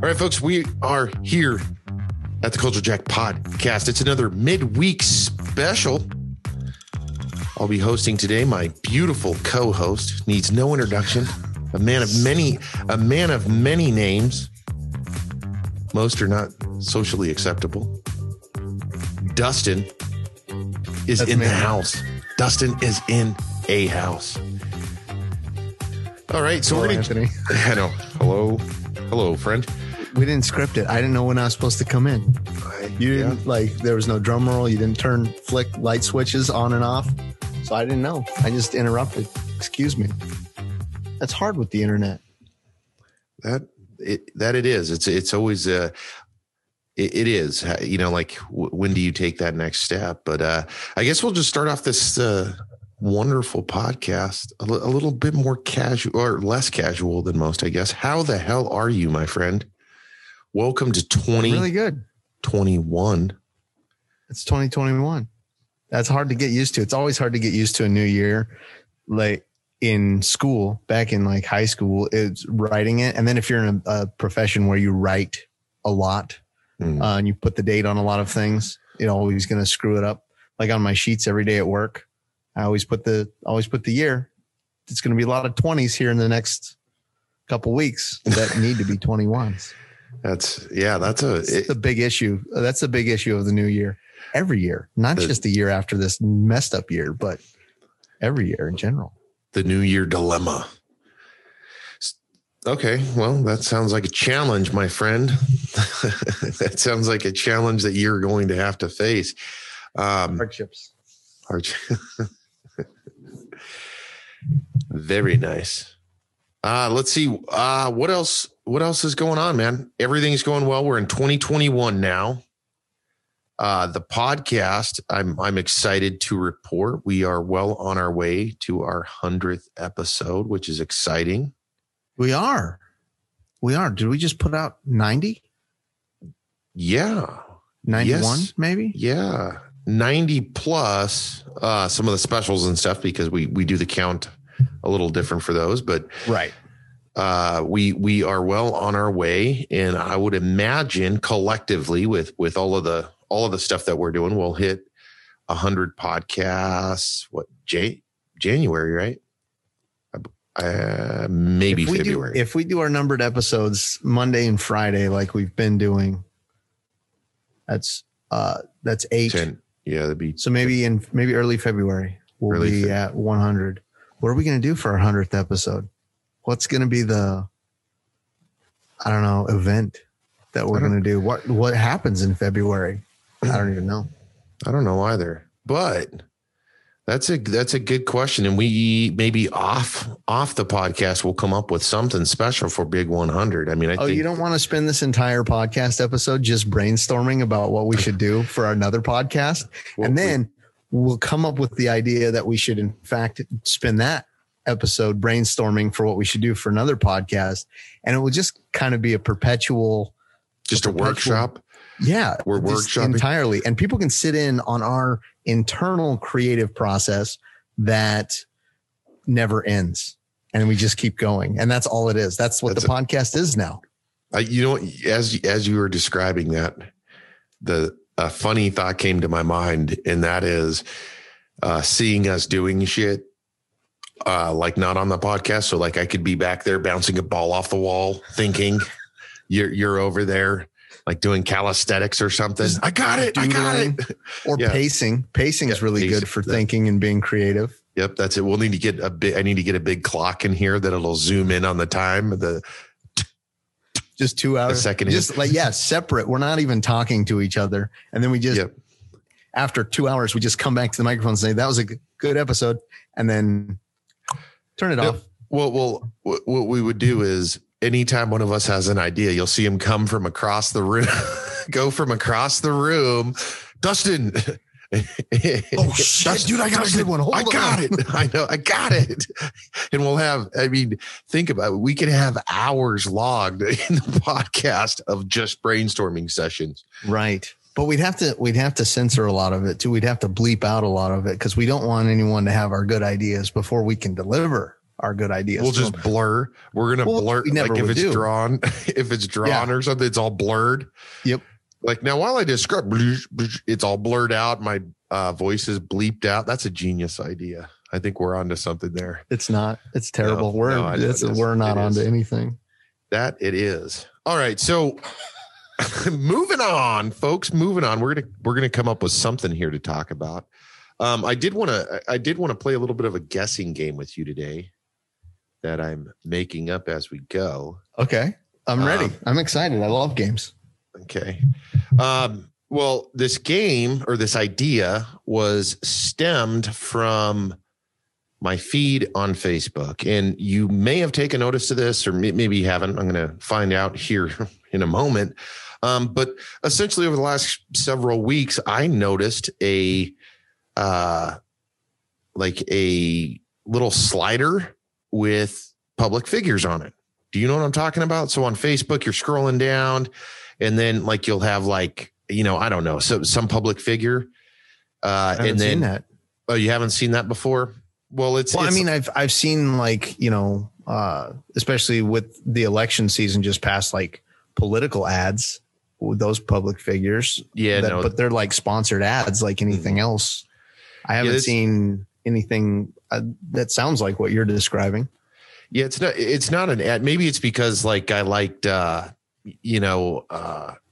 All right, folks, we are here at the Culture Jack podcast. It's another midweek special. I'll be hosting today. My beautiful co-host needs no introduction. A man of many names. Most are not socially acceptable. Dustin is That's in me. The house. Dustin is in a house. All right, so hello, Anthony. I know. Hello, friend. We didn't script it. I didn't know when I was supposed to come in. You didn't there was no drum roll. You didn't flick light switches on and off. So I didn't know. I just interrupted. Excuse me. That's hard with the internet. That it is. It's always it is. You know, when do you take that next step? But I guess we'll just start off this. Wonderful podcast, a little bit more casual or less casual than most, I guess. How the hell are you, my friend? Welcome to 2021. It's 2021. That's hard to get used to. It's always hard to get used to a new year. Like in school, back in high school, it's writing it. And then if you're in a profession where you write a lot and you put the date on a lot of things, it always going to screw it up. Like on my sheets every day at work, I always put the year. It's going to be a lot of 20s here in the next couple weeks that need to be 21s. That's a big issue. That's a big issue of the new year. Every year, not just the year after this messed up year, but every year in general. The new year dilemma. Okay, well, that sounds like a challenge, my friend. That sounds like a challenge that you're going to have to face. Hardships. Very nice. Let's see. What else is going on, man? Everything's going well. We're in 2021 now. The podcast, I'm excited to report we are well on our way to our 100th episode, which is exciting. We are. Did we just put out 90? Yeah. 91 maybe? Yeah. 90 plus some of the specials and stuff, because we do the count a little different for those, but right. We are well on our way, and I would imagine collectively with all of the stuff that we're doing, we'll hit 100 podcasts. What, January, right? Maybe February. If we do our numbered episodes Monday and Friday, like we've been doing, that's 8. 10. Yeah, that'd be so. Maybe early February we'll be at 100. What are we going to do for our 100th episode? What's going to be the event that we're going to do? What happens in February? I don't even know. I don't know either. But that's a good question, and we maybe off the podcast we'll come up with something special for Big 100. I mean, you don't want to spend this entire podcast episode just brainstorming about what we should do for another podcast, and then we'll come up with the idea that we should, in fact, spend that episode brainstorming for what we should do for another podcast, and it will just kind of be a perpetual workshop. Yeah, we're workshopping entirely, and people can sit in on our internal creative process that never ends, and we just keep going, and that's all it is. That's the podcast is now. As you were describing that, a funny thought came to my mind, and that is seeing us doing shit not on the podcast. So I could be back there bouncing a ball off the wall, thinking you're over there. Doing calisthenics or something. I got it. Or yeah. Pacing is really good for thinking and being creative. Yep, that's it. We'll need to get a big clock in here that it'll zoom in on the time. Just 2 hours. Separate. We're not even talking to each other. And then we just, after 2 hours, we just come back to the microphone and say, that was a good episode. And then turn it off. Well, what we would do is, anytime one of us has an idea, you'll see him come from across the room, go from across the room. Dustin. Oh, shit, dude, I got Dustin, a good one. Hold on. I got it. And we'll have, think about it. We could have hours logged in the podcast of just brainstorming sessions. Right. But we'd have to censor a lot of it too. We'd have to bleep out a lot of it because we don't want anyone to have our good ideas before we can deliver. are good ideas. We'll just blur. We're going to blur. Like if it's drawn, or something, it's all blurred. Yep. Like now, while I describe, it's all blurred out. My voice is bleeped out. That's a genius idea. I think we're onto something there. It's not. It's terrible. No, we're not onto anything. That it is. All right. So moving on, folks, moving on. We're going to come up with something here to talk about. I did want to play a little bit of a guessing game with you today that I'm making up as we go. Okay. I'm ready. I'm excited. I love games. Okay. Well, this game or this idea was stemmed from my feed on Facebook. And you may have taken notice of this, or maybe you haven't. I'm going to find out here in a moment. But essentially over the last several weeks, I noticed a little slider with public figures on it. Do you know what I'm talking about? So on Facebook, you're scrolling down and then like, you'll have like, you know, I don't know. So some public figure, and then that. Oh, you haven't seen that before. Well, I mean, I've seen like, you know, especially with the election season just past, like political ads with those public figures. Yeah. But they're like sponsored ads, like anything else. I haven't seen anything that sounds like what you're describing. Yeah. It's not an ad. Maybe it's because like, I liked,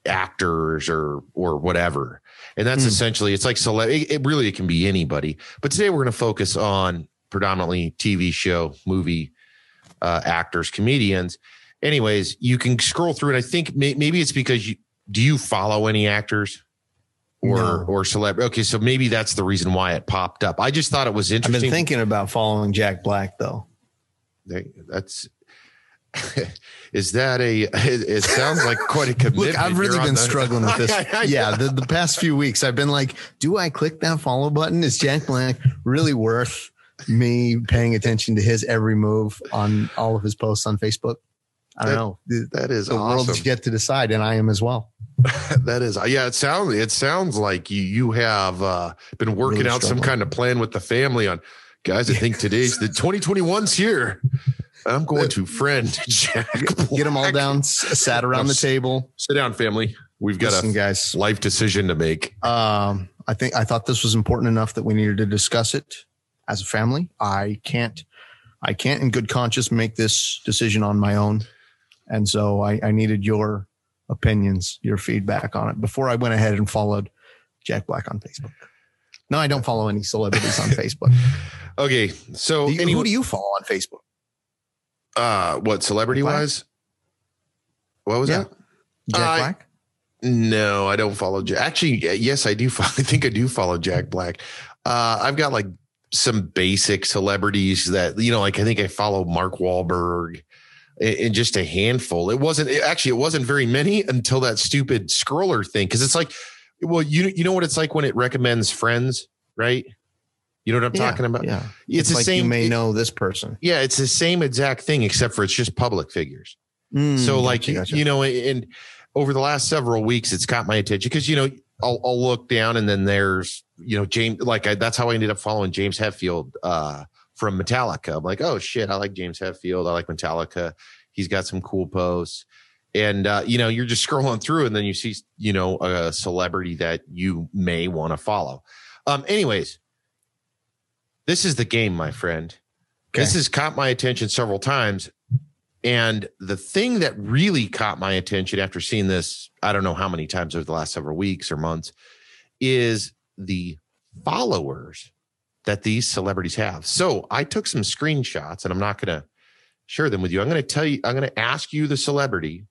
actors or whatever. And that's essentially, it's like, it really can be anybody, but today we're going to focus on predominantly TV show, movie, actors, comedians. Anyways, you can scroll through it. I think maybe it's because do you follow any actors or celebrity? Okay. So maybe that's the reason why it popped up. I just thought it was interesting. I've been thinking about following Jack Black though. That's, it sounds like quite a commitment. Look, I've really been struggling with this. Yeah. The past few weeks I've been like, do I click that follow button? Is Jack Black really worth me paying attention to his every move on all of his posts on Facebook? I don't know. That is awesome. The world's yet to decide. And I am as well. That is. Yeah. It sounds like you have been working really out struggling. Some kind of plan with the family on guys. I think today's the 2021's here. I'm going to friend Jack Black. Get them all down, sat around the table. Sit down, family. We've got a life decision to make. I thought this was important enough that we needed to discuss it as a family. I can't in good conscience make this decision on my own. And so I needed your opinions, your feedback on it before I went ahead and followed Jack Black on Facebook. No, I don't follow any celebrities on Facebook. Okay. So who do you follow on Facebook? What celebrity wise? What was that? Jack Black? No, I don't follow Jack. Actually, yes, I do. I think I do follow Jack Black. I've got like some basic celebrities that, you know, like I think I follow Mark Wahlberg and just a handful. It wasn't very many until that stupid scroller thing. Cause it's like, well, you know what it's like when it recommends friends, right? You know what I'm talking about? Yeah. It's the like same. You may know this person. Yeah. It's the same exact thing, except for it's just public figures. So like, gotcha. You know, and over the last several weeks, it's caught my attention because, you know, I'll look down and then there's, you know, James, like that's how I ended up following James Hetfield from Metallica. I'm like, oh shit. I like James Hetfield. I like Metallica. He's got some cool posts. And, you know, you're just scrolling through and then you see, you know, a celebrity that you may want to follow. Anyways. This is the game, my friend. Okay. This has caught my attention several times. And the thing that really caught my attention after seeing this, I don't know how many times over the last several weeks or months, is the followers that these celebrities have. So I took some screenshots and I'm not going to share them with you. I'm going to tell you, I'm going to ask you the celebrity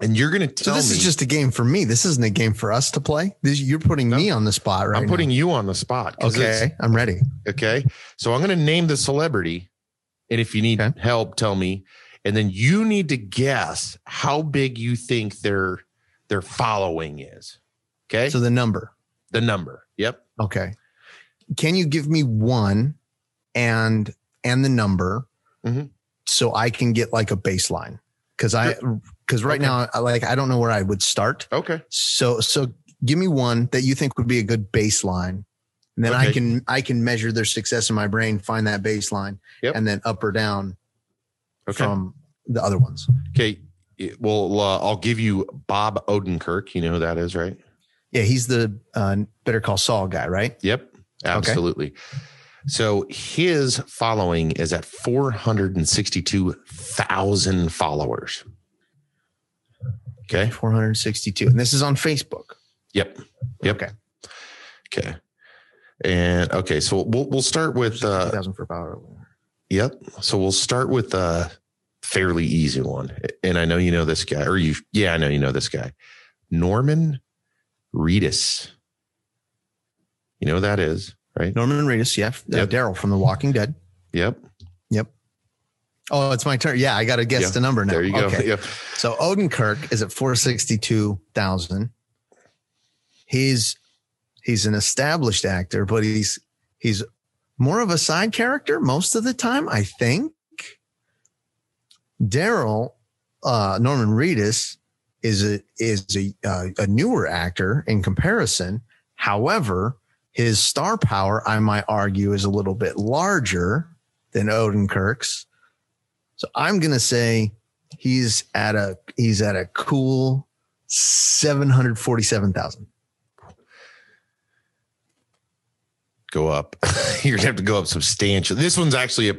and you're going to tell me. So this is just a game for me. This isn't a game for us to play. You're putting me on the spot right now. I'm putting you on the spot. Okay. I'm ready. Okay. So I'm going to name the celebrity. And if you need help, tell me. And then you need to guess how big you think their following is. Okay. So the number. The number. Yep. Okay. Can you give me one and the number so I can get like a baseline? Because right now, like, I don't know where I would start. Okay. So give me one that you think would be a good baseline And then I can measure their success in my brain, find that baseline, and then up or down from the other ones. Okay. Well, I'll give you Bob Odenkirk. You know who that is, right? Yeah, he's the Better Call Saul guy, right? Yep, absolutely. Okay. So his following is at 462,000 followers. Okay. 462. And this is on Facebook. Yep. Okay. And okay, so we'll start with 2,000 for power. Yep. So we'll start with a fairly easy one. And I know you know this guy, I know you know this guy. Norman Reedus. You know who that is, right? Norman Reedus, Daryl from The Walking Dead. Yep. Oh, it's my turn. Yeah, I got to guess the number now. There you go. Yep. So Odenkirk is at 462,000. He's an established actor, but he's more of a side character most of the time, I think. Daryl, Norman Reedus is a newer actor in comparison. However, his star power, I might argue, is a little bit larger than Odenkirk's. So I'm gonna say he's at a cool 747,000. Go up. You're gonna have to go up substantially. This one's actually a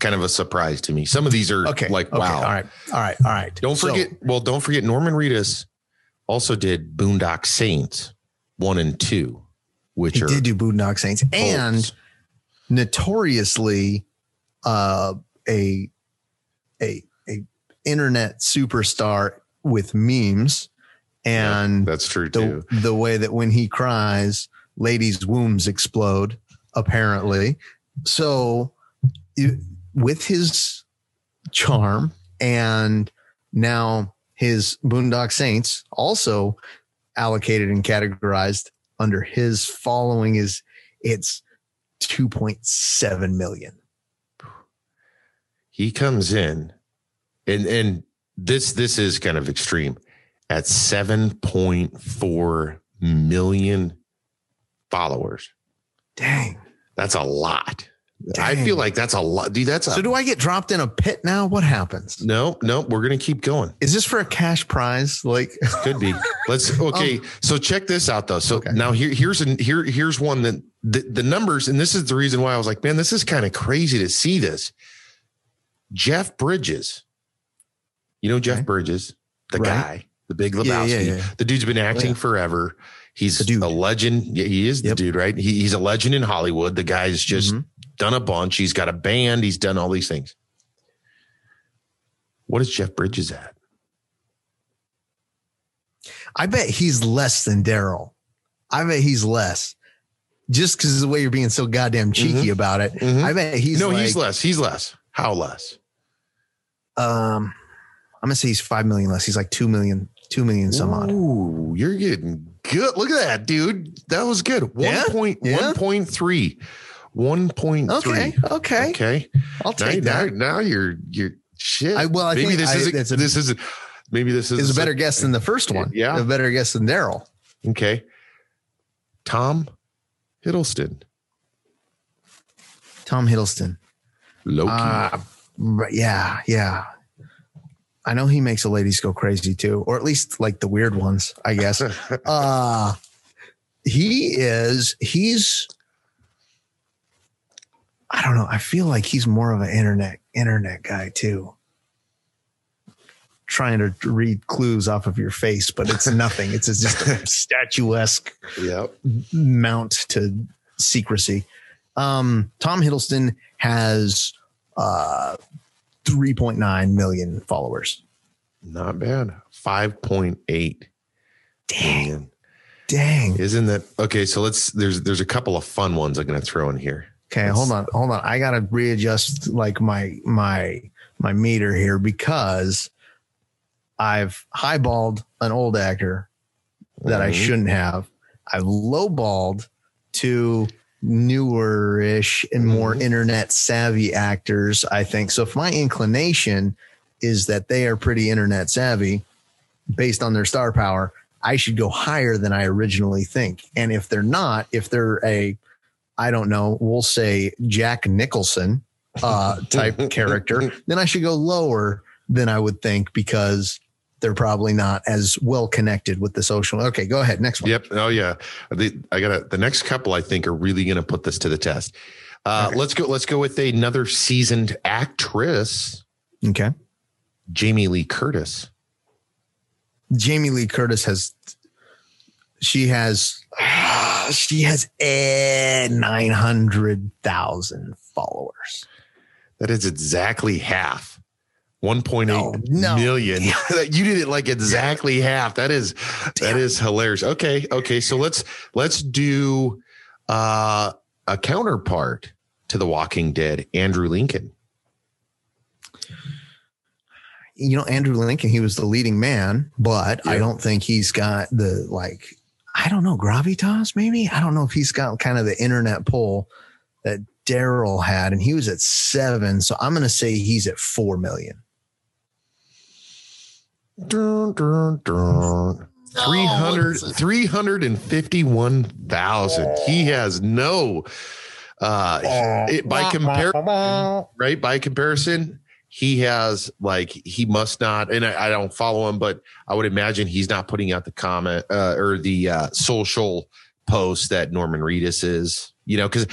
kind of a surprise to me. Some of these are wow. All right. Don't forget Norman Reedus also did Boondock Saints 1 and 2, which did do Boondock Saints and notoriously a internet superstar with memes. And that's true too. The way that when he cries, ladies' wombs explode, apparently. So with his charm and now his Boondock Saints also allocated and categorized under his following it's 2.7 million. He comes in and this is kind of extreme at 7.4 million followers. Dang. That's a lot. Dang. I feel like that's a lot. Dude, so do I get dropped in a pit now? What happens? No, we're going to keep going. Is this for a cash prize? Like could be. So check this out though. So now here's one that the numbers, and this is the reason why I was like, man, this is kind of crazy to see this. Jeff Bridges. You know Jeff Bridges, the guy, the Big Lebowski. Yeah. The dude's been acting forever. He's a legend. Yeah, he is the dude, right? He's a legend in Hollywood. The guy's just done a bunch. He's got a band. He's done all these things. What is Jeff Bridges at? I bet he's less than Daryl. I bet he's less. Just because of the way you're being so goddamn cheeky about it. Mm-hmm. I bet he's he's less. He's less. How less? I'm going to say he's 5 million less. He's like 2 million some odd. Ooh, you're getting good. Look at that, dude. That was good. 1.3. 1.3. Okay. I'll take that. Now you're shit. Maybe this is a better guess than the first one. Yeah. A better guess than Daryl. Okay. Tom Hiddleston. Loki. Yeah. I know he makes the ladies go crazy too, or at least like the weird ones, I guess. I don't know. I feel like he's more of an internet guy too. Trying to read clues off of your face, but it's nothing. It's just a statuesque mount to secrecy. Tom Hiddleston has, 3.9 million followers. Not bad. 5.8. Dang. Isn't that okay? So there's a couple of fun ones I'm going to throw in here. Okay. Hold on. I got to readjust like my meter here because I've highballed an old actor that I shouldn't have. I've lowballed two newer-ish and more internet savvy actors, I think. So if my inclination is that they are pretty internet savvy based on their star power, I should go higher than I originally think. And if they're not, if they're a I don't know, we'll say Jack Nicholson type character, then I should go lower than I would think because they're probably not as well connected with the social. Okay, go ahead. Next one. Yep. Oh yeah. The next couple I think are really going to put this to the test. Okay. Let's go with another seasoned actress. Okay. Jamie Lee Curtis. Jamie Lee Curtis has 900,000 followers. That is exactly half. 1.8 million. You did it like exactly half. That is hilarious. Okay. So let's do a counterpart to The Walking Dead, Andrew Lincoln. You know, Andrew Lincoln, he was the leading man, but I don't think he's got the, like, I don't know, gravitas maybe? I don't know if he's got kind of the internet pull that Daryl had, and he was at 7. So I'm going to say he's at 4 million. 351,000. He has no by comparison, right? By comparison, he has he must not, and I don't follow him, but I would imagine he's not putting out the comment or the social posts that Norman Reedus is, you know, because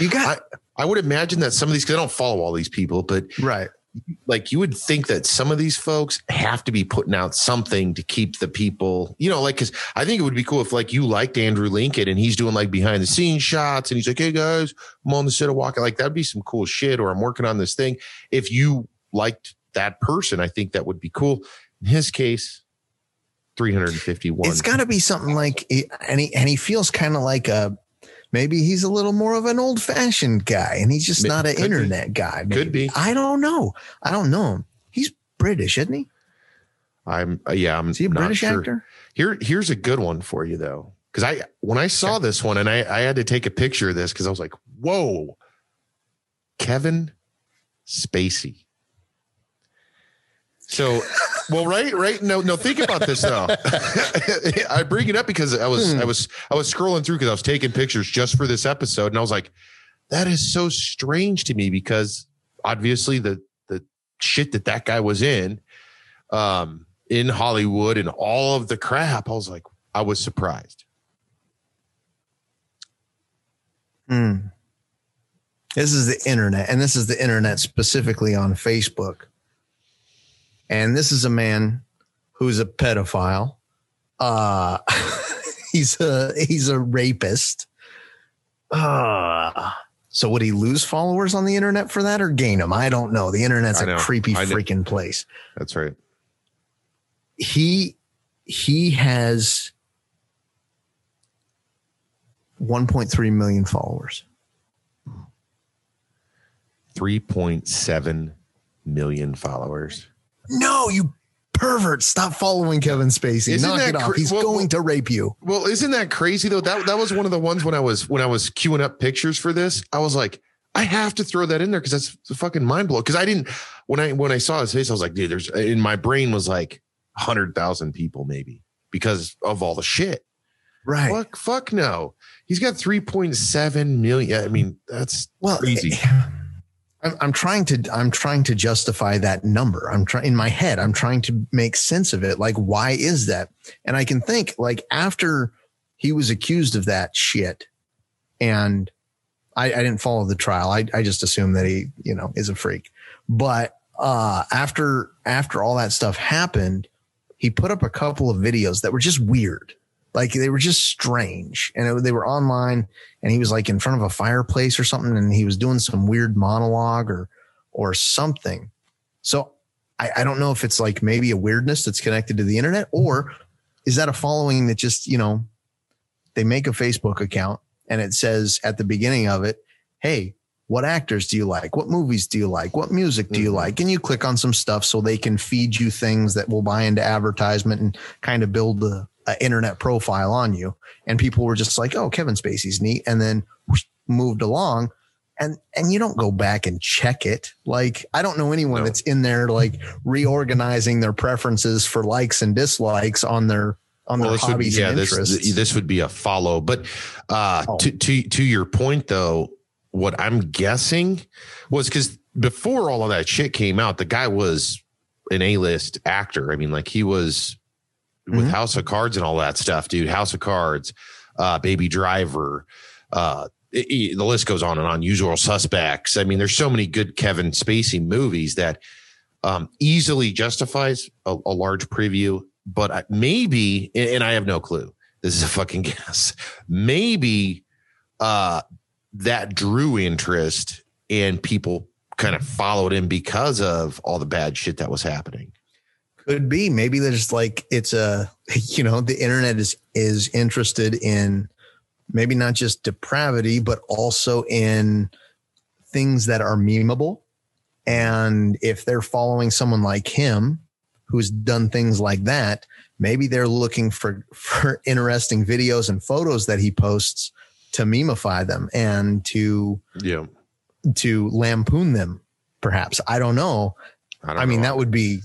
I would imagine that some of these, because I don't follow all these people, but right. Like you would think that some of these folks have to be putting out something to keep the people, you know, like, cause I think it would be cool if like you liked Andrew Lincoln and he's doing like behind the scenes shots and he's like, hey guys, I'm on the set of Walking. Like that'd be some cool shit. Or I'm working on this thing. If you liked that person, I think that would be cool. In his case, 351. It's gotta be something like, and he feels kind of like maybe he's a little more of an old fashioned guy and he's just not an internet guy. Maybe. Could be. I don't know. He's British, isn't he? Is he a British actor? Here's a good one for you though. Cause when I saw this one and I had to take a picture of this cause I was like, whoa, Kevin Spacey. So, well, right. No, think about this though. I bring it up because I was scrolling through because I was taking pictures just for this episode. And I was like, that is so strange to me because obviously the shit that guy was in Hollywood and all of the crap. I was like, I was surprised. This is the internet, and this is the internet specifically on Facebook. And this is a man who's a pedophile. He's a rapist. So would he lose followers on the internet for that or gain them? I don't know. The internet's a creepy freaking place. That's right. He has 1.3 million followers. 3.7 million followers. No, you pervert. Stop following Kevin Spacey. Knock it off. He's going to rape you. Well, isn't that crazy though? That was one of the ones when I was queuing up pictures for this, I was like, I have to throw that in there. Cause that's fucking mind blowing. Cause I didn't, when I saw his face, I was like, dude, there's in my brain was like 100,000 people maybe because of all the shit. Right. Fuck no. He's got 3.7 million. I mean, that's crazy. I'm trying to justify that number. I'm trying to make sense of it. Like, why is that? And I can think like after he was accused of that shit and I didn't follow the trial. I just assumed that he, you know, is a freak. But after all that stuff happened, he put up a couple of videos that were just weird. Like they were just strange and they were online and he was like in front of a fireplace or something. And he was doing some weird monologue or something. So I don't know if it's like maybe a weirdness that's connected to the internet, or is that a following that just, you know, they make a Facebook account and it says at the beginning of it, hey, what actors do you like? What movies do you like? What music do you like? And you click on some stuff so they can feed you things that will buy into advertisement and kind of build the internet profile on you. And people were just like, oh, Kevin Spacey's neat. And then whoosh, moved along and you don't go back and check it. Like, I don't know anyone that's in there, like reorganizing their preferences for likes and dislikes on their hobbies and interests. This would be a follow, but to your point though, what I'm guessing was because before all of that shit came out, the guy was an A-list actor. I mean, like he was with House of Cards and all that stuff, dude. House of Cards, Baby Driver, the list goes on and on. Usual Suspects. I mean, there's so many good Kevin Spacey movies that easily justifies a large preview. But maybe, and I have no clue, this is a fucking guess, maybe that drew interest and people kind of followed him because of all the bad shit that was happening. Could be. Maybe they're just like, it's a, you know, the internet is interested in maybe not just depravity, but also in things that are memeable. And if they're following someone like him, who's done things like that, maybe they're looking for interesting videos and photos that he posts to memeify them and to lampoon them, perhaps. I don't know. I mean, that would be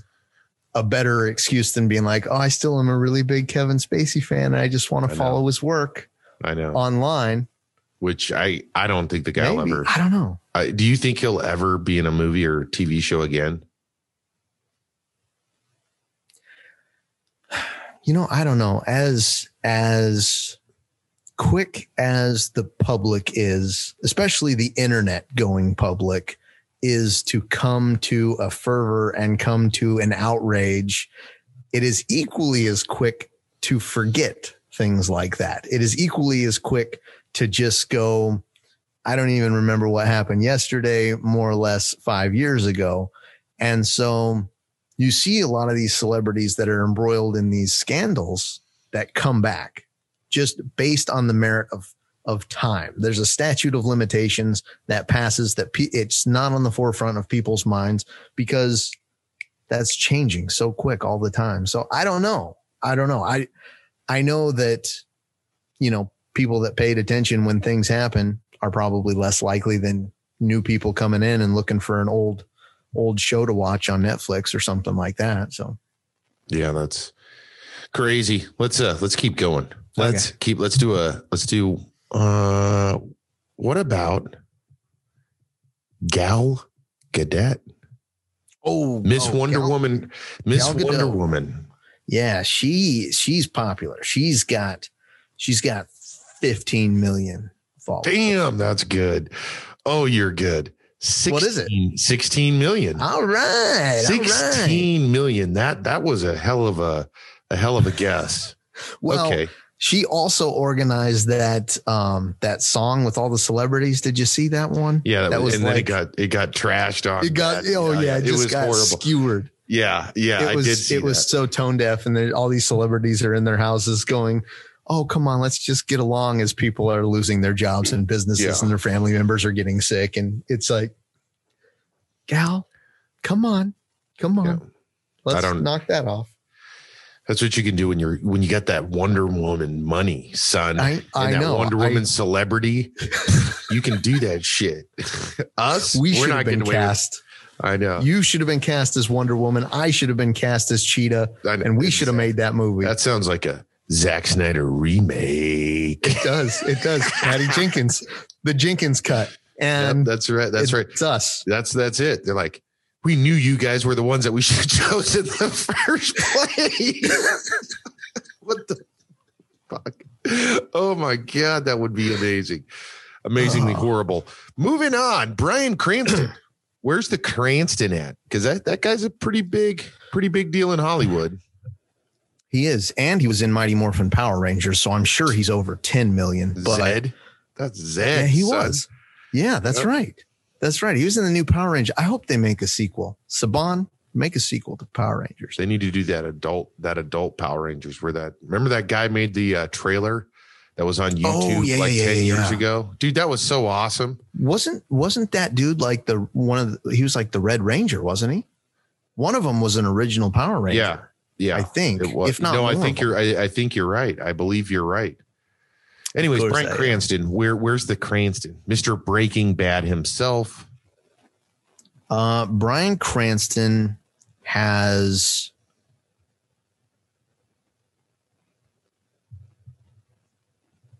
a better excuse than being like, oh, I still am a really big Kevin Spacey fan. And I just want to follow his work online. Which I don't think the guy will ever. I don't know. Do you think he'll ever be in a movie or TV show again? You know, I don't know. As quick as the public is, especially the internet going public, is to come to a fervor and come to an outrage, it is equally as quick to forget things like that. It is equally as quick to just go, I don't even remember what happened yesterday, more or less 5 years ago. And so you see a lot of these celebrities that are embroiled in these scandals that come back just based on the merit of time. There's a statute of limitations that passes that it's not on the forefront of people's minds because that's changing so quick all the time. So I don't know. I know that, you know, people that paid attention when things happen are probably less likely than new people coming in and looking for an old show to watch on Netflix or something like that. So yeah, that's crazy. Let's keep going. Let's do what about Gal Gadot? Oh, Miss Wonder Woman. Yeah. She's popular. She's got 15 million followers. Damn. That's good. Oh, you're good. 16, what is it? 16 million. All right. 16 million. That was a hell of a guess. Well, okay. She also organized that song with all the celebrities. Did you see that one? Yeah. Then it got trashed on. It got horrible. Skewered. Yeah. It was so tone deaf. And all these celebrities are in their houses going, oh, come on, let's just get along, as people are losing their jobs and businesses and their family members are getting sick. And it's like, Gal, come on. Yeah. Let's knock that off. That's what you can do when you got that Wonder Woman money, son. I know. Wonder Woman celebrity. You can do that shit. We're not getting cast. I know. You should have been cast as Wonder Woman. I should have been cast as Cheetah. And we should have made that movie. That sounds like a Zack Snyder remake. It does. Patty Jenkins, the Jenkins cut. And yep, that's right. It's us. That's it. They're like, we knew you guys were the ones that we should have chosen in the first place. What the fuck? Oh my God. That would be amazing. Amazingly horrible. Moving on. Bryan Cranston. Where's the Cranston at? Because that guy's a pretty big deal in Hollywood. He is, and he was in Mighty Morphin Power Rangers, so I'm sure he's over 10 million. But Zed? That's Zed. Yeah, he was. Yeah, that's right. He was in the new Power Rangers. I hope they make a sequel. Saban, make a sequel to Power Rangers. They need to do that adult Power Rangers. Remember that guy made the trailer that was on YouTube 10 years ago? Dude, that was so awesome. Wasn't that dude like he was like the Red Ranger, wasn't he? One of them was an original Power Ranger. Yeah. Yeah, I think it was. If not, no, I think you're. I think you're right. I believe you're right. Anyways, Bryan Cranston, where's the Cranston, Mr. Breaking Bad himself? Bryan Cranston has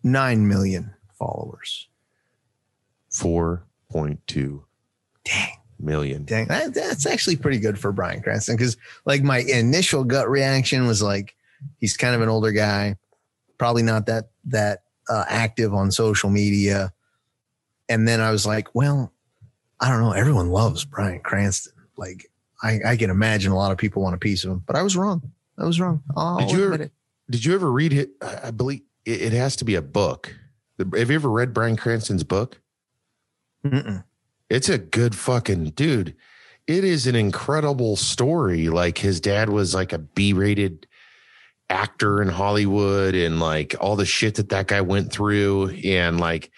9 million followers. $4.2 million. Dang. That's actually pretty good for Bryan Cranston, because like my initial gut reaction was like, he's kind of an older guy, probably not that active on social media. And then I was like, well, I don't know. Everyone loves Bryan Cranston. Like I can imagine a lot of people want a piece of him, but I was wrong. Did you ever read it? I believe it has to be a book. Have you ever read Bryan Cranston's book? Mm-mm. It's a good fucking dude. It is an incredible story. Like his dad was like a B-rated actor in Hollywood, and like all the shit that guy went through, and like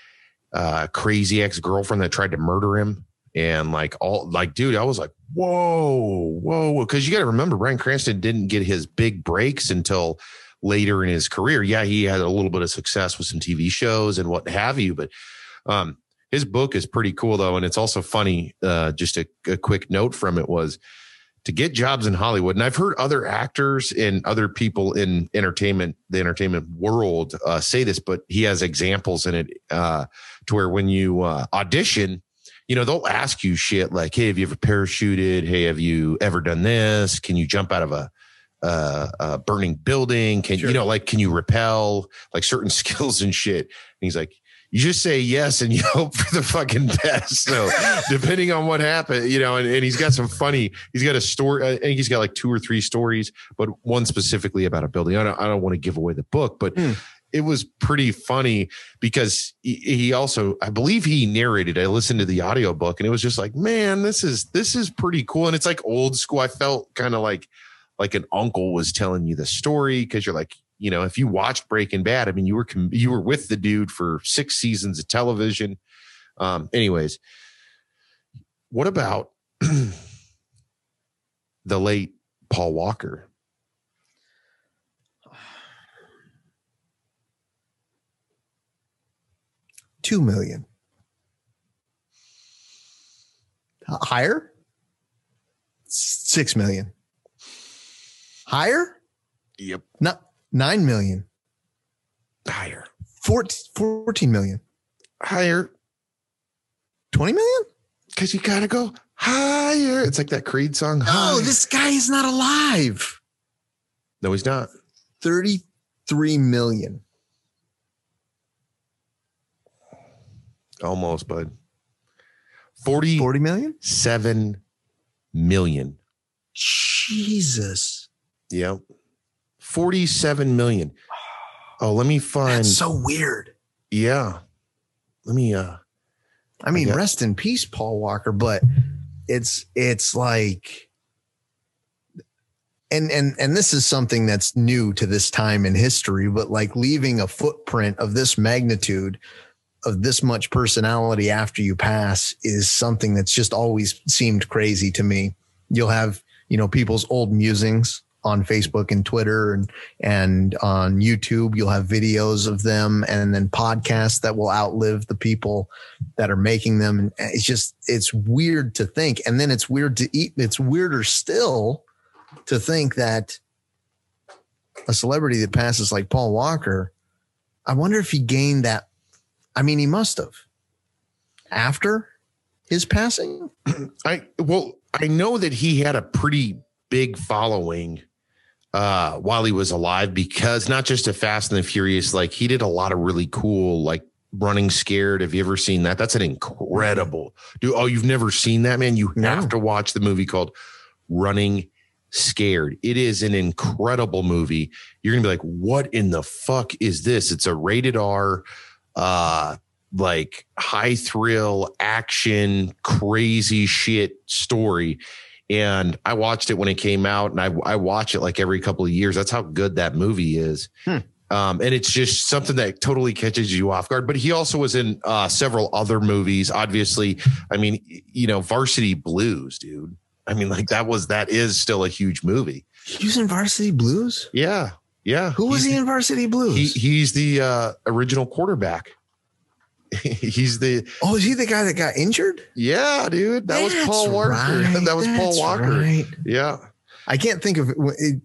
crazy ex-girlfriend that tried to murder him. And like all like, dude, I was like, whoa. Cause you got to remember, Bryan Cranston didn't get his big breaks until later in his career. Yeah. He had a little bit of success with some TV shows and what have you, but, his book is pretty cool though. And it's also funny. Just a quick note from it was to get jobs in Hollywood. And I've heard other actors and other people in entertainment, the entertainment world, say this, but he has examples in it, to where when you, audition, you know, they'll ask you shit like, hey, have you ever parachuted? Hey, have you ever done this? Can you jump out of a burning building? Can you rappel, like certain skills and shit? And he's like, you just say yes and you hope for the fucking best. So depending on what happened, you know, and he's got some funny, he's got a story. I think he's got like 2 or 3 stories, but one specifically about a building. I don't want to give away the book, but it was pretty funny because he also, I believe he narrated, I listened to the audiobook and it was just like, man, this is pretty cool. And it's like old school. I felt kind of like an uncle was telling you the story. Cause you're like, you know, if you watched Breaking Bad, I mean, you were with the dude for 6 seasons of television. Anyways, what about the late Paul Walker? $2 million. Higher? $6 million. Higher? Yep. No. $9 million. Higher. 14 million. Higher. 20 million? Because you got to go higher. It's like that Creed song. No, higher. This guy is not alive. No, he's not. 33 million. Almost, bud. 40 million? 7 million. Jesus. Yep. 47 million. Oh, let me find. That's so weird. Yeah. Let me, rest in peace, Paul Walker, but it's like, and this is something that's new to this time in history, but like leaving a footprint of this magnitude, of this much personality after you pass, is something that's just always seemed crazy to me. You'll have, you know, people's old musings on Facebook and Twitter and on YouTube. You'll have videos of them and then podcasts that will outlive the people that are making them. And it's just, it's weird to think. And then it's weird to eat. It's weirder still to think that a celebrity that passes like Paul Walker, I wonder if he gained that. I mean, he must have after his passing. I know that he had a pretty big following while he was alive, because not just a Fast and the Furious, like he did a lot of really cool, like Running Scared. Have you ever seen that? That's an incredible dude. Oh, you've never seen that, man? You have to watch the movie called Running Scared. It is an incredible movie. You're gonna be like, what in the fuck is this? It's a rated R, like high thrill action, crazy shit story. And I watched it when it came out, and I watch it like every couple of years. That's how good that movie is. And it's just something that totally catches you off guard. But he also was in several other movies. Obviously, I mean, you know, Varsity Blues, dude. I mean, like that is still a huge movie. He was in Varsity Blues? Yeah. Yeah. Who was he in Varsity Blues? He's the original quarterback. Oh, is he the guy that got injured? Yeah, dude. That was Paul Walker. Right. Yeah. I can't think of it.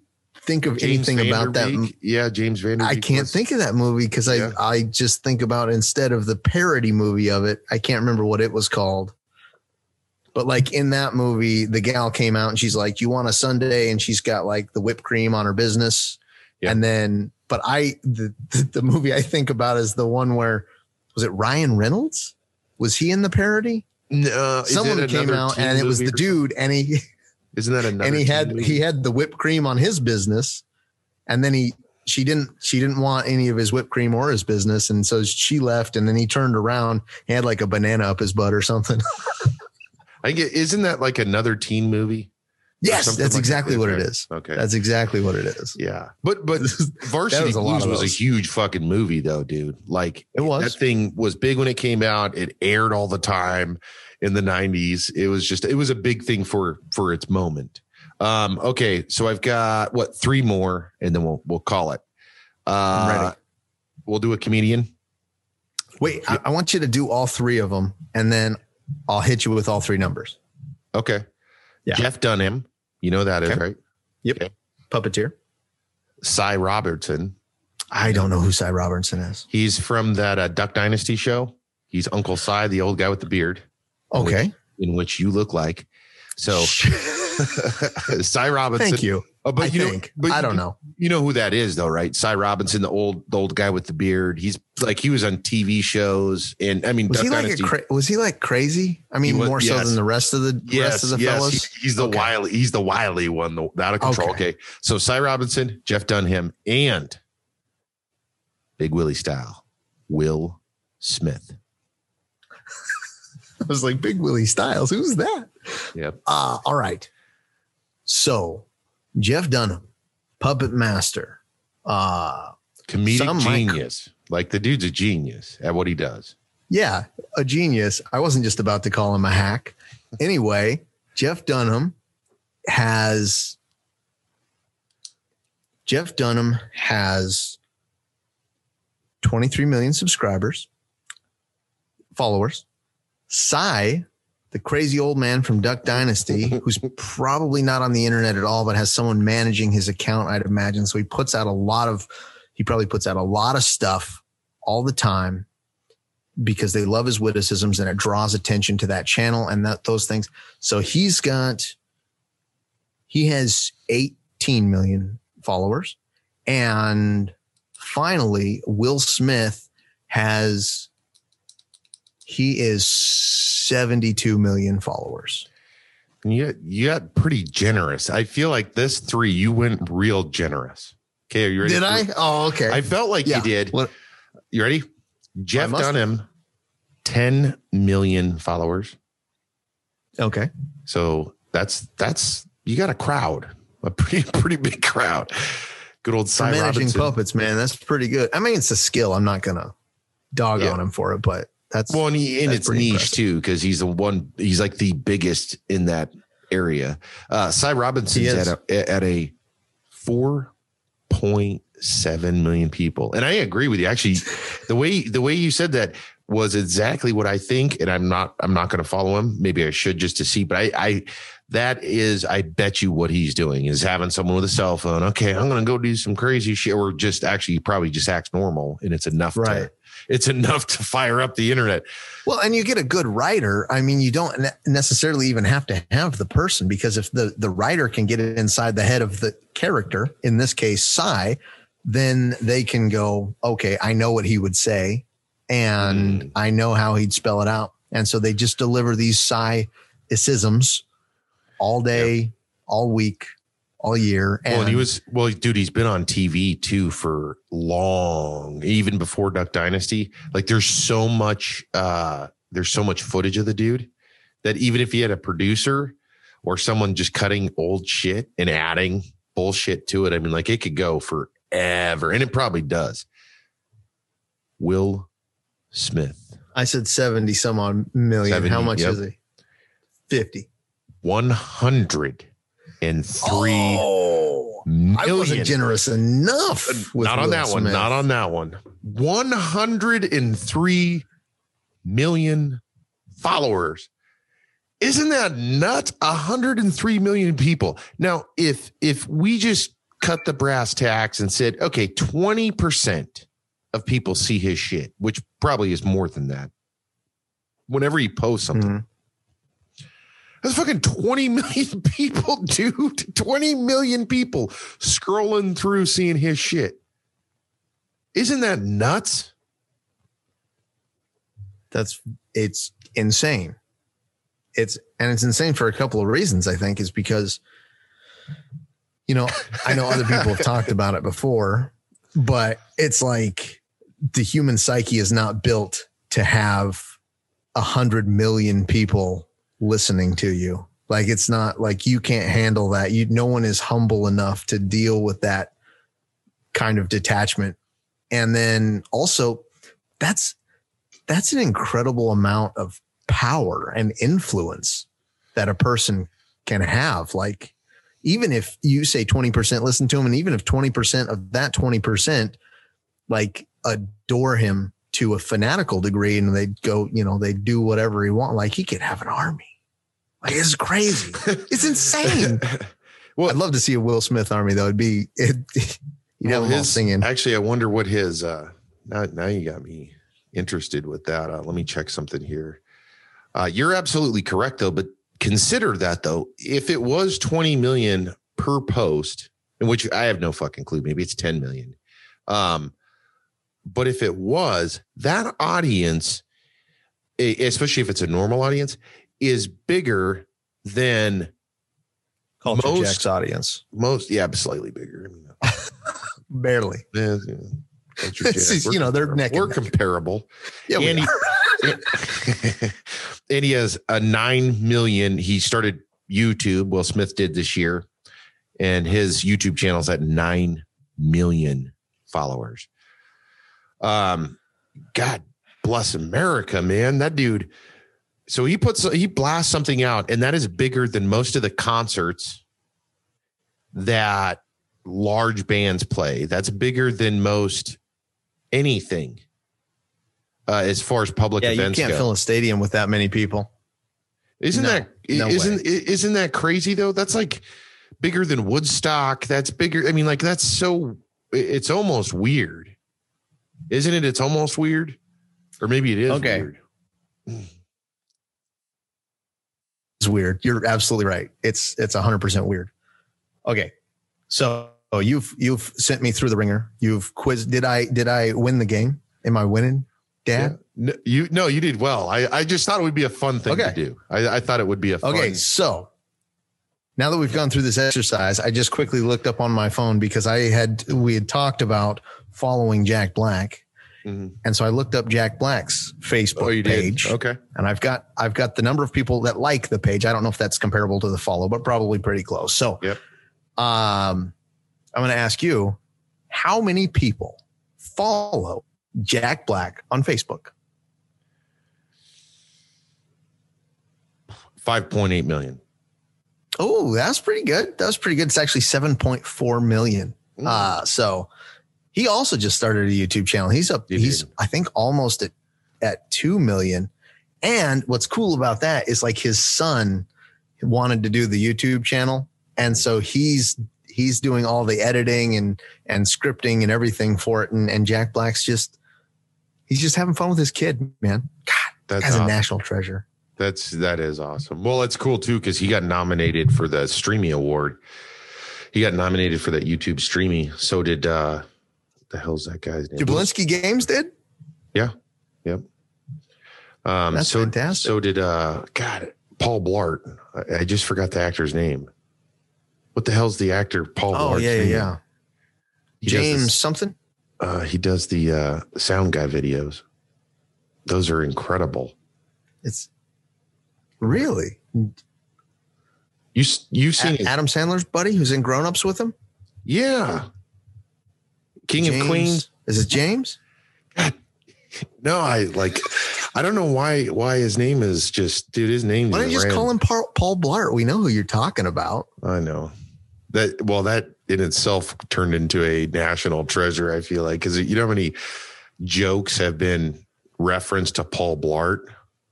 think of anything about that. Yeah, James Vanderbeek. I can't think of that movie because I just think about instead of the parody movie of it, I can't remember what it was called. But like in that movie, the gal came out and she's like, you want a sundae? And she's got like the whipped cream on her business. Yeah. And then, but the movie I think about is the one where, was it Ryan Reynolds? Was he in the parody? No, someone came out and it was the dude and he, isn't that another? And he had the whipped cream on his business, and then she didn't want any of his whipped cream or his business, and so she left. And then he turned around, he had like a banana up his butt or something. Isn't that like another teen movie? Yes, that's exactly what it is. Okay, that's exactly what it is. Yeah, but Varsity Blues was a huge fucking movie though, dude. Like it was. That thing was big when it came out. It aired all the time in the 90s. It was a big thing for its moment. Okay, so I've got three more, and then we'll call it. I'm ready. We'll do a comedian. Wait, yeah. I want you to do all three of them, and then I'll hit you with all three numbers. Okay. Yeah. Jeff Dunham, you know that is, right? Yep. Okay. Puppeteer. Cy Robertson. I don't know who Cy Robertson is. He's from that Duck Dynasty show. He's Uncle Cy, the old guy with the beard. Okay. In which you look like. So Cy Robertson. Thank you. I don't know. You know who that is though, right? Cy Robertson, the old guy with the beard. He's like, he was on TV shows, and I mean, was he like crazy? I mean, more so than the rest of the fellas. He's the wily one, out of control. Okay. So Cy Robertson, Jeff Dunham, and Big Willie style, Will Smith. I was like, Big Willie Styles. Who's that? Yep. All right. So Jeff Dunham, puppet master, comedic genius. Like the dude's a genius at what he does. Yeah, a genius. I wasn't just about to call him a hack. Anyway, Jeff Dunham has 23 million subscribers, followers. Cy, the crazy old man from Duck Dynasty, who's probably not on the internet at all, but has someone managing his account, I'd imagine. So he probably puts out a lot of stuff all the time because they love his witticisms and it draws attention to that channel and those things. So he has 18 million followers. And finally, Will Smith is 72 million followers. You got pretty generous. I feel like this three, you went real generous. Okay, are you ready? Did I? Oh, okay. I felt like you did. You ready? Jeff Dunham, 10 million followers. Okay. So that's you got a crowd, a pretty big crowd. Good old Cy Robertson. Managing puppets, man. That's pretty good. I mean, it's a skill. I'm not going to dog on him for it, but. That's niche impressive too, because he's like the biggest in that area. Cy Robinson's at a 4.7 million people, and I agree with you. Actually, the way you said that was exactly what I think, and I'm not going to follow him. Maybe I should just to see, but I bet you what he's doing is having someone with a cell phone. Okay, I'm going to go do some crazy shit, or just actually he probably just acts normal, and it's enough. Right. It's enough to fire up the internet. Well, and you get a good writer. I mean, you don't necessarily even have to have the person, because if the writer can get it inside the head of the character, in this case, Cy, then they can go, okay, I know what he would say and I know how he'd spell it out. And so they just deliver these Cy-isms all day, all week, all year. And dude, he's been on TV too for long, even before Duck Dynasty. Like there's so much footage of the dude that even if he had a producer or someone just cutting old shit and adding bullshit to it, I mean, like it could go forever, and it probably does. Will Smith. I said 70 some odd million. 70, how much is he? 50. 100. And 3 million. I wasn't generous enough. Not on that one. Not on that one. 103 million followers. Isn't that nuts? 103 million people. Now, if we just cut the brass tacks and said, okay, 20% of people see his shit, which probably is more than that. Whenever he posts something, that's fucking 20 million people, dude. 20 million people scrolling through seeing his shit. Isn't that nuts? It's insane. It's insane for a couple of reasons, I think, is because, you know, I know other people have talked about it before, but it's like the human psyche is not built to have 100 million people listening to you. Like, it's not like you can't handle that. No one is humble enough to deal with that kind of detachment. And then also that's an incredible amount of power and influence that a person can have. Like, even if you say 20% listen to him, and even if 20% of that 20%, like, adore him to a fanatical degree, and they'd go, you know, they do whatever he wants. Like, he could have an army. Like, it's crazy. It's insane. Well, I'd love to see a Will Smith army though. You'd have him all singing. Actually, I wonder what his, now you got me interested with that. Let me check something here. You're absolutely correct though, but consider that though, if it was 20 million per post, in which I have no fucking clue, maybe it's 10 million. But if it was, that audience, especially if it's a normal audience, is bigger than Culture Jack's audience. Most, yeah, slightly bigger. Barely. Yeah. Culture Jack. You know, they're neck and neck. We're comparable. Yeah, and he has a 9 million. He started YouTube. Will Smith did this year, and his YouTube channel's at 9 million followers. God bless America, man. That dude. So he blasts something out, and that is bigger than most of the concerts that large bands play. That's bigger than most anything as far as public events. You can't fill a stadium with that many people. Isn't that crazy though? That's like bigger than Woodstock. That's bigger. I mean, like, that's so. It's almost weird. Isn't it? It's almost weird, or maybe it is weird. It's weird. You're absolutely right. It's 100% weird. Okay, so you've sent me through the ringer. You've quizzed. Did I win the game? Am I winning, Dad? Yeah. No, you did well. I just thought it would be a fun thing to do. I thought it would be a fun. Okay, so now that we've gone through this exercise, I just quickly looked up on my phone because we had talked about following Jack Black. Mm-hmm. And so I looked up Jack Black's Facebook page. Okay. And I've got the number of people that like the page. I don't know if that's comparable to the follow, but probably pretty close. So yep. I'm going to ask you, how many people follow Jack Black on Facebook? 5.8 million. Oh, that's pretty good. That's pretty good. It's actually 7.4 million. Mm. So he also just started a YouTube channel. He's up. He's, I think, almost at 2 million. And what's cool about that is, like, his son wanted to do the YouTube channel. And so he's doing all the editing and scripting and everything for it. And Jack Black's he's just having fun with his kid, man. God, that's a national treasure. That is awesome. Well, it's cool too, because he got nominated for the Streamy Award. He got nominated for that YouTube Streamy. So did, the hell's that guy's name? Jablinski Games did? Yeah. Yep. That's fantastic. So did, Paul Blart. I just forgot the actor's name. What the hell's the actor Paul Blart's name? Yeah. James something? He does the Sound Guy videos. Those are incredible. It's really? You've seen Adam Sandler's buddy who's in Grown Ups with him? Yeah. King James, of Queens. Is it James? God. No, I don't know why his name is just, dude, his name. Why don't you just call him Paul Blart? We know who you're talking about. I know that. Well, that in itself turned into a national treasure, I feel like, because you know how many jokes have been referenced to Paul Blart?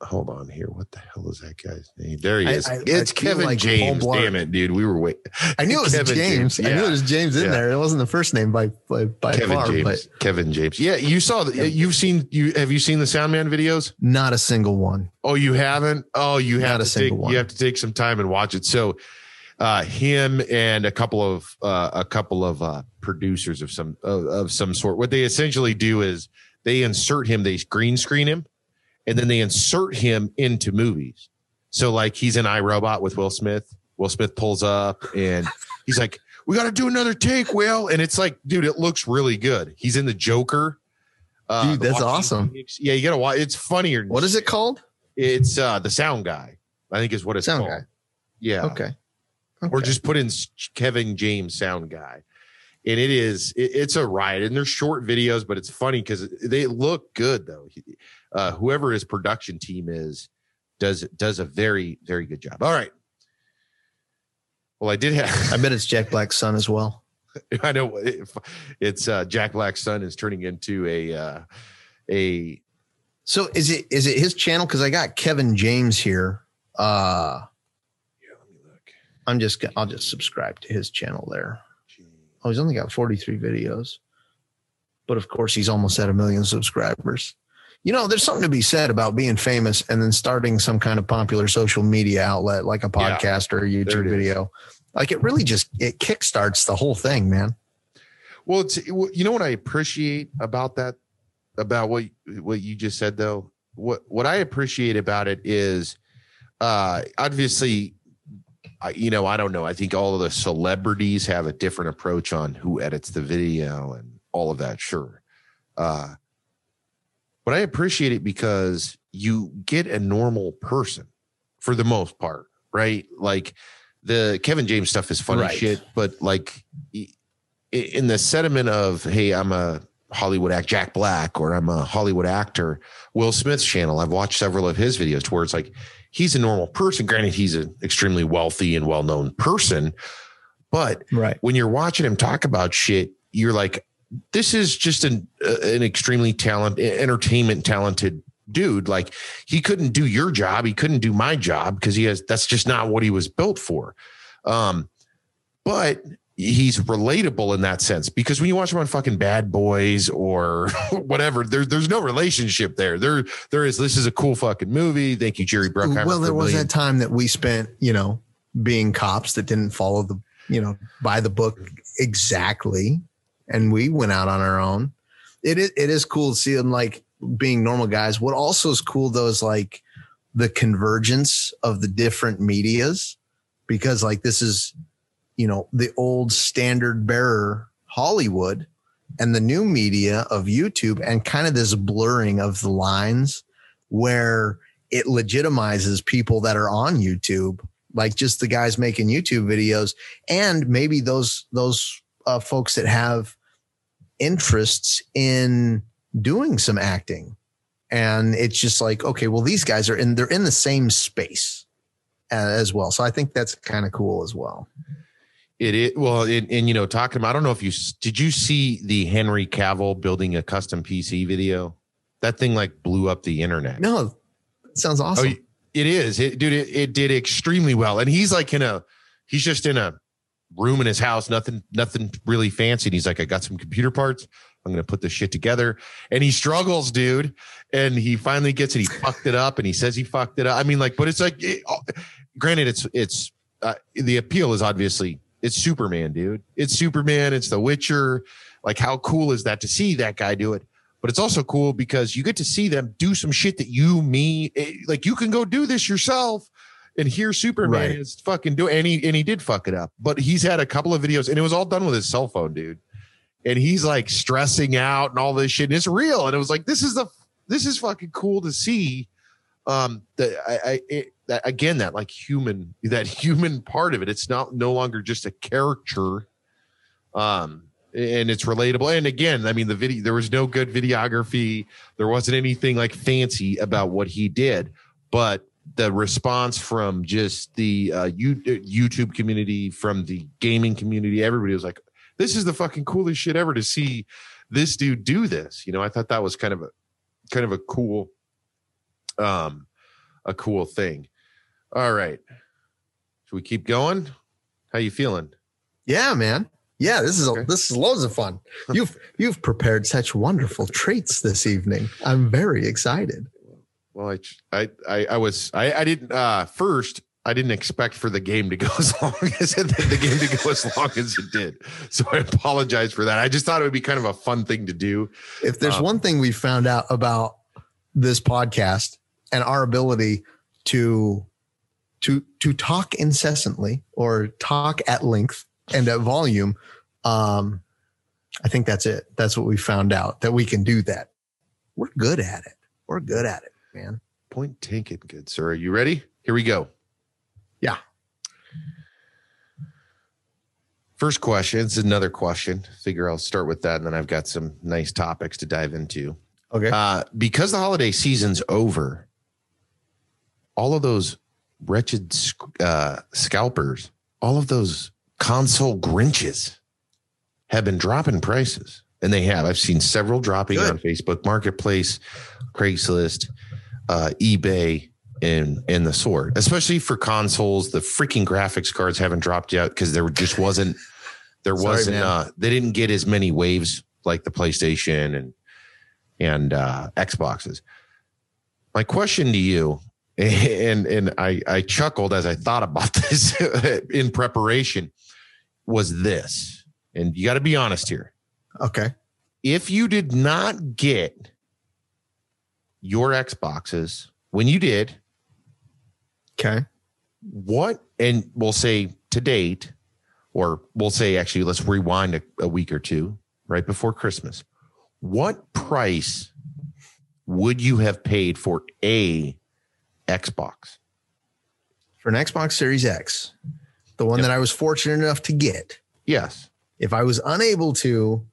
Hold on here. What the hell is that guy's name? There he is. It's Kevin James. Damn it, dude. We were waiting. I knew it was James. I knew it was James in there. It wasn't the first name by far. Kevin James. Yeah, you saw that. Have you seen the Soundman videos? Not a single one. Oh, you haven't? Oh, you have to take. You have to take some time and watch it. So, him and a couple of producers of some sort. What they essentially do is they insert him. They green screen him. And then they insert him into movies. So like he's in I, Robot with Will Smith. Will Smith pulls up and he's like, we got to do another take, Will. And it's like, dude, it looks really good. He's in the Joker. Dude, that's awesome. Yeah, you got to watch. It's funnier. What is it called? It's The Sound Guy, I think is what it's called. Sound Guy. Yeah. Okay. Or just put in Kevin James Sound Guy. And it's a riot. And they're short videos, but it's funny because they look good, though. Whoever his production team is does a very, very good job. All right. Well, I bet it's Jack Black's son as well. I know it's Jack Black's son is turning into a. So is it his channel? Because I got Kevin James here. Yeah, let me look. I'll just subscribe to his channel there. Oh, he's only got 43 videos, but of course he's almost at 1 million subscribers. You know, there's something to be said about being famous and then starting some kind of popular social media outlet like a podcast or a YouTube video. Like it really it kickstarts the whole thing, man. Well, you know what I appreciate about that, about what you just said, though? What I appreciate about it is obviously, you know, I don't know. I think all of the celebrities have a different approach on who edits the video and all of that. Sure. But I appreciate it because you get a normal person for the most part, right? Like the Kevin James stuff is funny shit, but like in the sentiment of, hey, I'm a Hollywood actor, Jack Black, or I'm a Hollywood actor, Will Smith's channel. I've watched several of his videos to where it's like, he's a normal person. Granted, he's an extremely wealthy and well-known person, but when you're watching him talk about shit, you're like, this is just an extremely talented dude. Like he couldn't do your job. He couldn't do my job because that's just not what he was built for. But he's relatable in that sense, because when you watch him on fucking Bad Boys or whatever, there's no relationship there. There is, this is a cool fucking movie. Thank you, Jerry Bruckheimer. Well, there was that time that we spent, you know, being cops that didn't follow by the book exactly. And we went out on our own. It is cool to see them like being normal guys. What also is cool though is like the convergence of the different medias, because like this is, you know, the old standard bearer Hollywood and the new media of YouTube and kind of this blurring of the lines where it legitimizes people that are on YouTube, like just the guys making YouTube videos and maybe those folks that have interests in doing some acting. And it's just like, okay, well, these guys they're in the same space as well. So I think that's kind of cool as well. It is. Well, and you know, talking about, I don't know if did you see the Henry Cavill building a custom PC video? That thing like blew up the internet. No, it sounds awesome. Oh, it is. It did extremely well. And he's like he's just in a room in his house, nothing really fancy. And he's like, I got some computer parts. I'm going to put this shit together. And he struggles, dude. And he finally gets it. He fucked it up and he says he fucked it up. I mean, like, but it's like, granted, it's the appeal is obviously it's Superman, dude. It's Superman. It's The Witcher. Like, how cool is that to see that guy do it? But it's also cool because you get to see them do some shit that you can go do this yourself. And here Superman is fucking doing, and he did fuck it up, but he's had a couple of videos and it was all done with his cell phone, dude. And he's like stressing out and all this shit. And it's real. And it was like, this is fucking cool to see. That human part of it. It's not no longer just a caricature. And it's relatable. And again, I mean, there was no good videography. There wasn't anything like fancy about what he did, but the response from just the YouTube community, from the gaming community, everybody was like, this is the fucking coolest shit ever to see this dude do this. You know, I thought that was kind of a cool a cool thing. All right. Should we keep going? How you feeling? Yeah, man. Yeah, this is loads of fun. You've prepared such wonderful treats this evening. I'm very excited. Well, I didn't expect for the game to go as long as it did. So I apologize for that. I just thought it would be kind of a fun thing to do. If there's one thing we found out about this podcast and our ability to talk incessantly or talk at length and at volume, I think that's it. That's what we found out, that we can do that. We're good at it. We're good at it, man. Point taken, good sir. Are you ready? Here we go. Yeah. First question. It's another question. Figure I'll start with that, and then I've got some nice topics to dive into. Okay. Because the holiday season's over, all of those wretched scalpers, all of those console Grinches have been dropping prices. And they have. I've seen several dropping on Facebook Marketplace, Craigslist, eBay, and the sort. Especially for consoles, the freaking graphics cards haven't dropped yet because they didn't get as many waves like the PlayStation and Xboxes. My question to you, and I chuckled as I thought about this in preparation, was this, and you got to be honest here. Okay. If you did not get your Xboxes when you did, okay, what, and we'll say to date, or we'll say actually let's rewind a week or two right before Christmas, what price would you have paid for a Xbox? For an Xbox Series X, the one that I was fortunate enough to get. Yes. If I was unable to,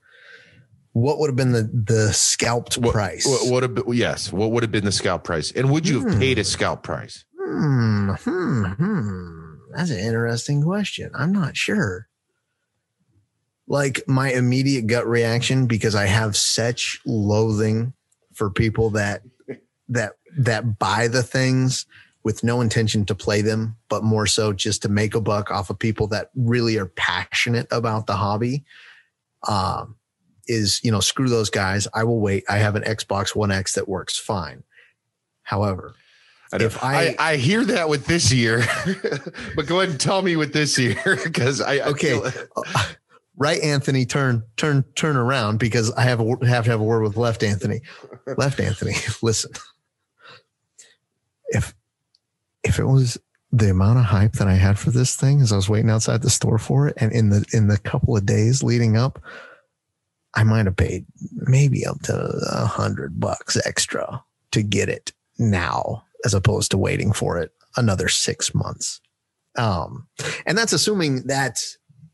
what would have been the scalped price? What would have been the scalp price? And would you have paid a scalp price? That's an interesting question. I'm not sure. Like, my immediate gut reaction, because I have such loathing for people that buy the things with no intention to play them, but more so just to make a buck off of people that really are passionate about the hobby. Is, screw those guys. I will wait. I have an Xbox One X that works fine. However, I hear that with this year, but go ahead and tell me with this year, because right, Anthony, turn around, because I have to have a word with left Anthony. Left Anthony, listen. If it was the amount of hype that I had for this thing as I was waiting outside the store for it, and in the couple of days leading up, I might have paid maybe up to $100 extra to get it now, as opposed to waiting for it another 6 months. And that's assuming that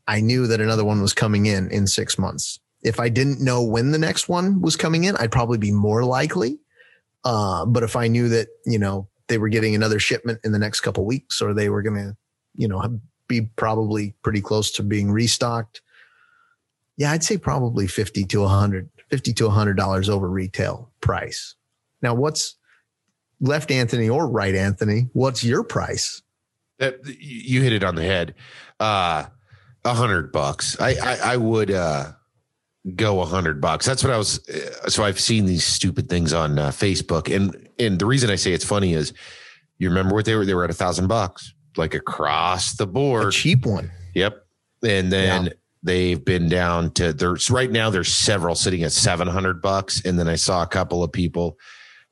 I knew that another one was coming in 6 months. If I didn't know when the next one was coming in, I'd probably be more likely. But if I knew that, they were getting another shipment in the next couple of weeks, or they were going to, be probably pretty close to being restocked. Yeah, I'd say probably $50 to $100 over retail price. Now, what's left Anthony or right Anthony? What's your price? You hit it on the head. $100. I would go $100. That's what I was. So I've seen these stupid things on Facebook, and the reason I say it's funny is, you remember what they were at $1,000, like across the board, a cheap one. Yep, and then. Yeah. They've been down to right now. There's several sitting at $700, and then I saw a couple of people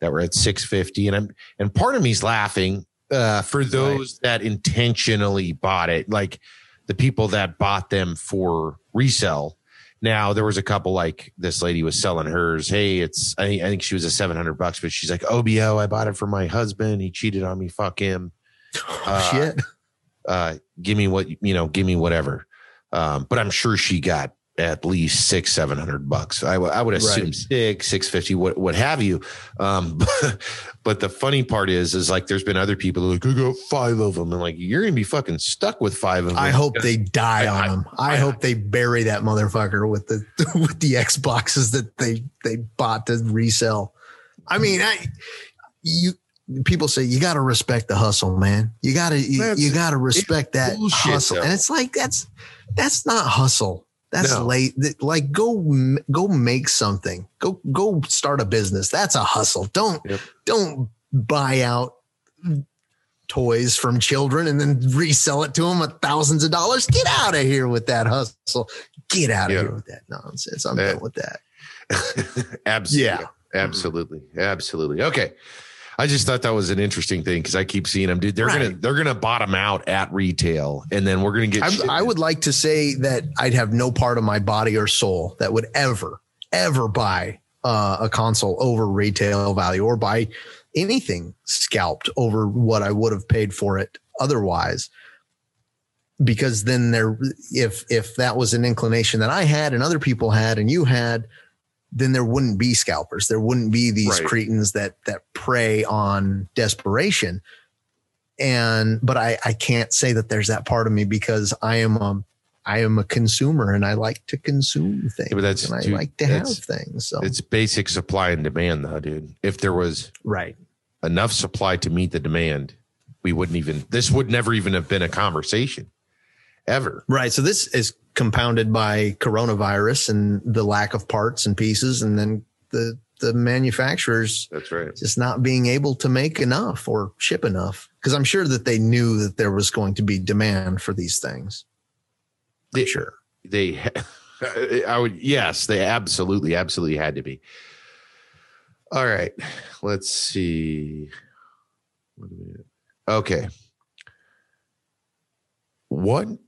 that were at $650. And part of me's laughing for those that intentionally bought it, like the people that bought them for resell. Now, there was a couple, like this lady was selling hers. Hey, I think she was at $700, but she's like, OBO, I bought it for my husband. He cheated on me. Fuck him. Shit. Give me what give me whatever. But I'm sure she got at least $600-$700. I would assume $650, what have you. But the funny part is like, there's been other people who I got five of them, and like, you're gonna be fucking stuck with five of them. I hope they die on them. I hope they bury that motherfucker with the Xboxes that they bought to resell. I mean, I you people say, you got to respect the hustle, man. You got to respect that bullshit, hustle. Though. And it's like, that's not hustle. That's late. Like, go make something. Go start a business. That's a hustle. Don't buy out toys from children and then resell it to them at thousands of dollars. Get out of here with that hustle. Get out of here with that nonsense. I'm done with that. Absolutely. Yeah. Absolutely. Absolutely. Okay. I just thought that was an interesting thing because I keep seeing them, dude. They're gonna bottom out at retail, and then we're gonna get. I would like to say that I'd have no part of my body or soul that would ever buy a console over retail value or buy anything scalped over what I would have paid for it otherwise. Because then if that was an inclination that I had and other people had and you had, then there wouldn't be scalpers. There wouldn't be these cretins that prey on desperation. But I can't say that there's that part of me because I am a consumer and I like to consume things I like to have things. So it's basic supply and demand though, dude. If there was enough supply to meet the demand, this would never even have been a conversation ever. Right. So this is compounded by coronavirus and the lack of parts and pieces, and then the manufacturers just not being able to make enough or ship enough, because I'm sure that they knew that there was going to be demand for these things. They absolutely had to be. All right, let's see. Okay,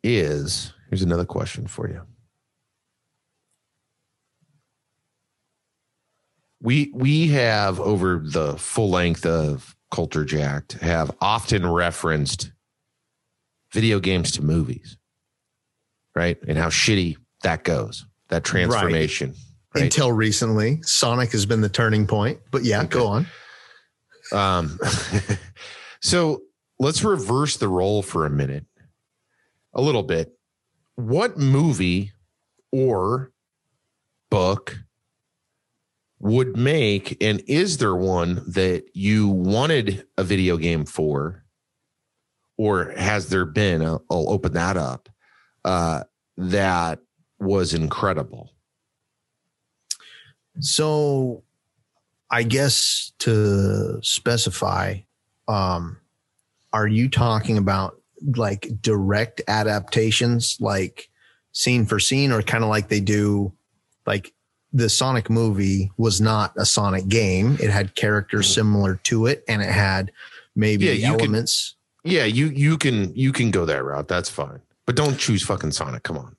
here's another question for you. We have, over the full length of Culture Jacked, have often referenced video games to movies, right? And how shitty that goes, that transformation. Right. Until recently, Sonic has been the turning point. But yeah, go on. So let's reverse the role for a minute, a little bit. What movie or book would make, and is there one that you wanted a video game for, or has there been, I'll open that up, that was incredible? So I guess to specify, are you talking about like direct adaptations, like scene for scene, or kind of like they do, like the Sonic movie was not a Sonic game. It had characters similar to it, and it had maybe elements. You can go that route. That's fine. But don't choose fucking Sonic. Come on.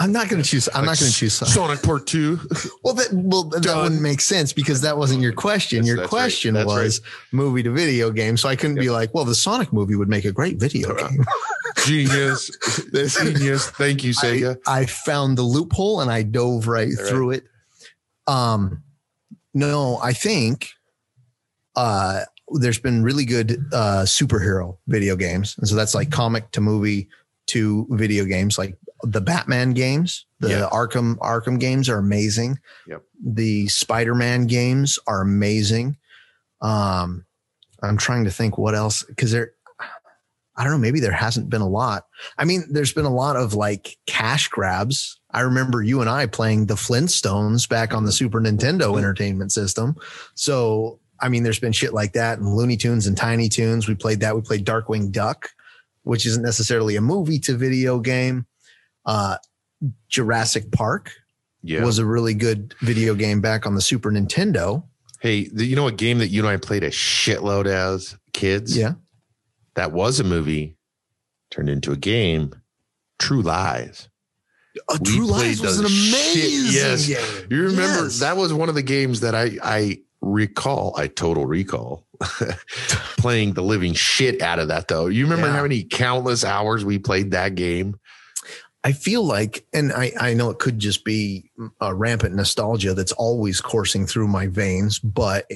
I'm not going to choose Sonic. Sonic Part 2. That wouldn't make sense because that wasn't your question. Movie to video game. So I couldn't be like, well, the Sonic movie would make a great video game. Genius. Genius. Thank you, Sega. I found the loophole and I dove right through it. No, I think there's been really good superhero video games. And so that's like comic to movie to video games, like the Batman games, the Arkham games are amazing. Yep. The Spider-Man games are amazing. I'm trying to think what else, because I don't know, maybe there hasn't been a lot. I mean, there's been a lot of like cash grabs. I remember you and I playing the Flintstones back on the Super Nintendo Entertainment System. So, I mean, there's been shit like that, and Looney Tunes and Tiny Toons. We played that. We played Darkwing Duck, which isn't necessarily a movie to video game. Jurassic Park was a really good video game back on the Super Nintendo. Hey, you know a game that you and I played a shitload as kids? Yeah. That was a movie turned into a game, True Lies. True Lies was an amazing game. You remember that was one of the games that I recall. I total recall. Playing the living shit out of that, though. You remember how many countless hours we played that game? I feel like, and I know it could just be a rampant nostalgia that's always coursing through my veins, but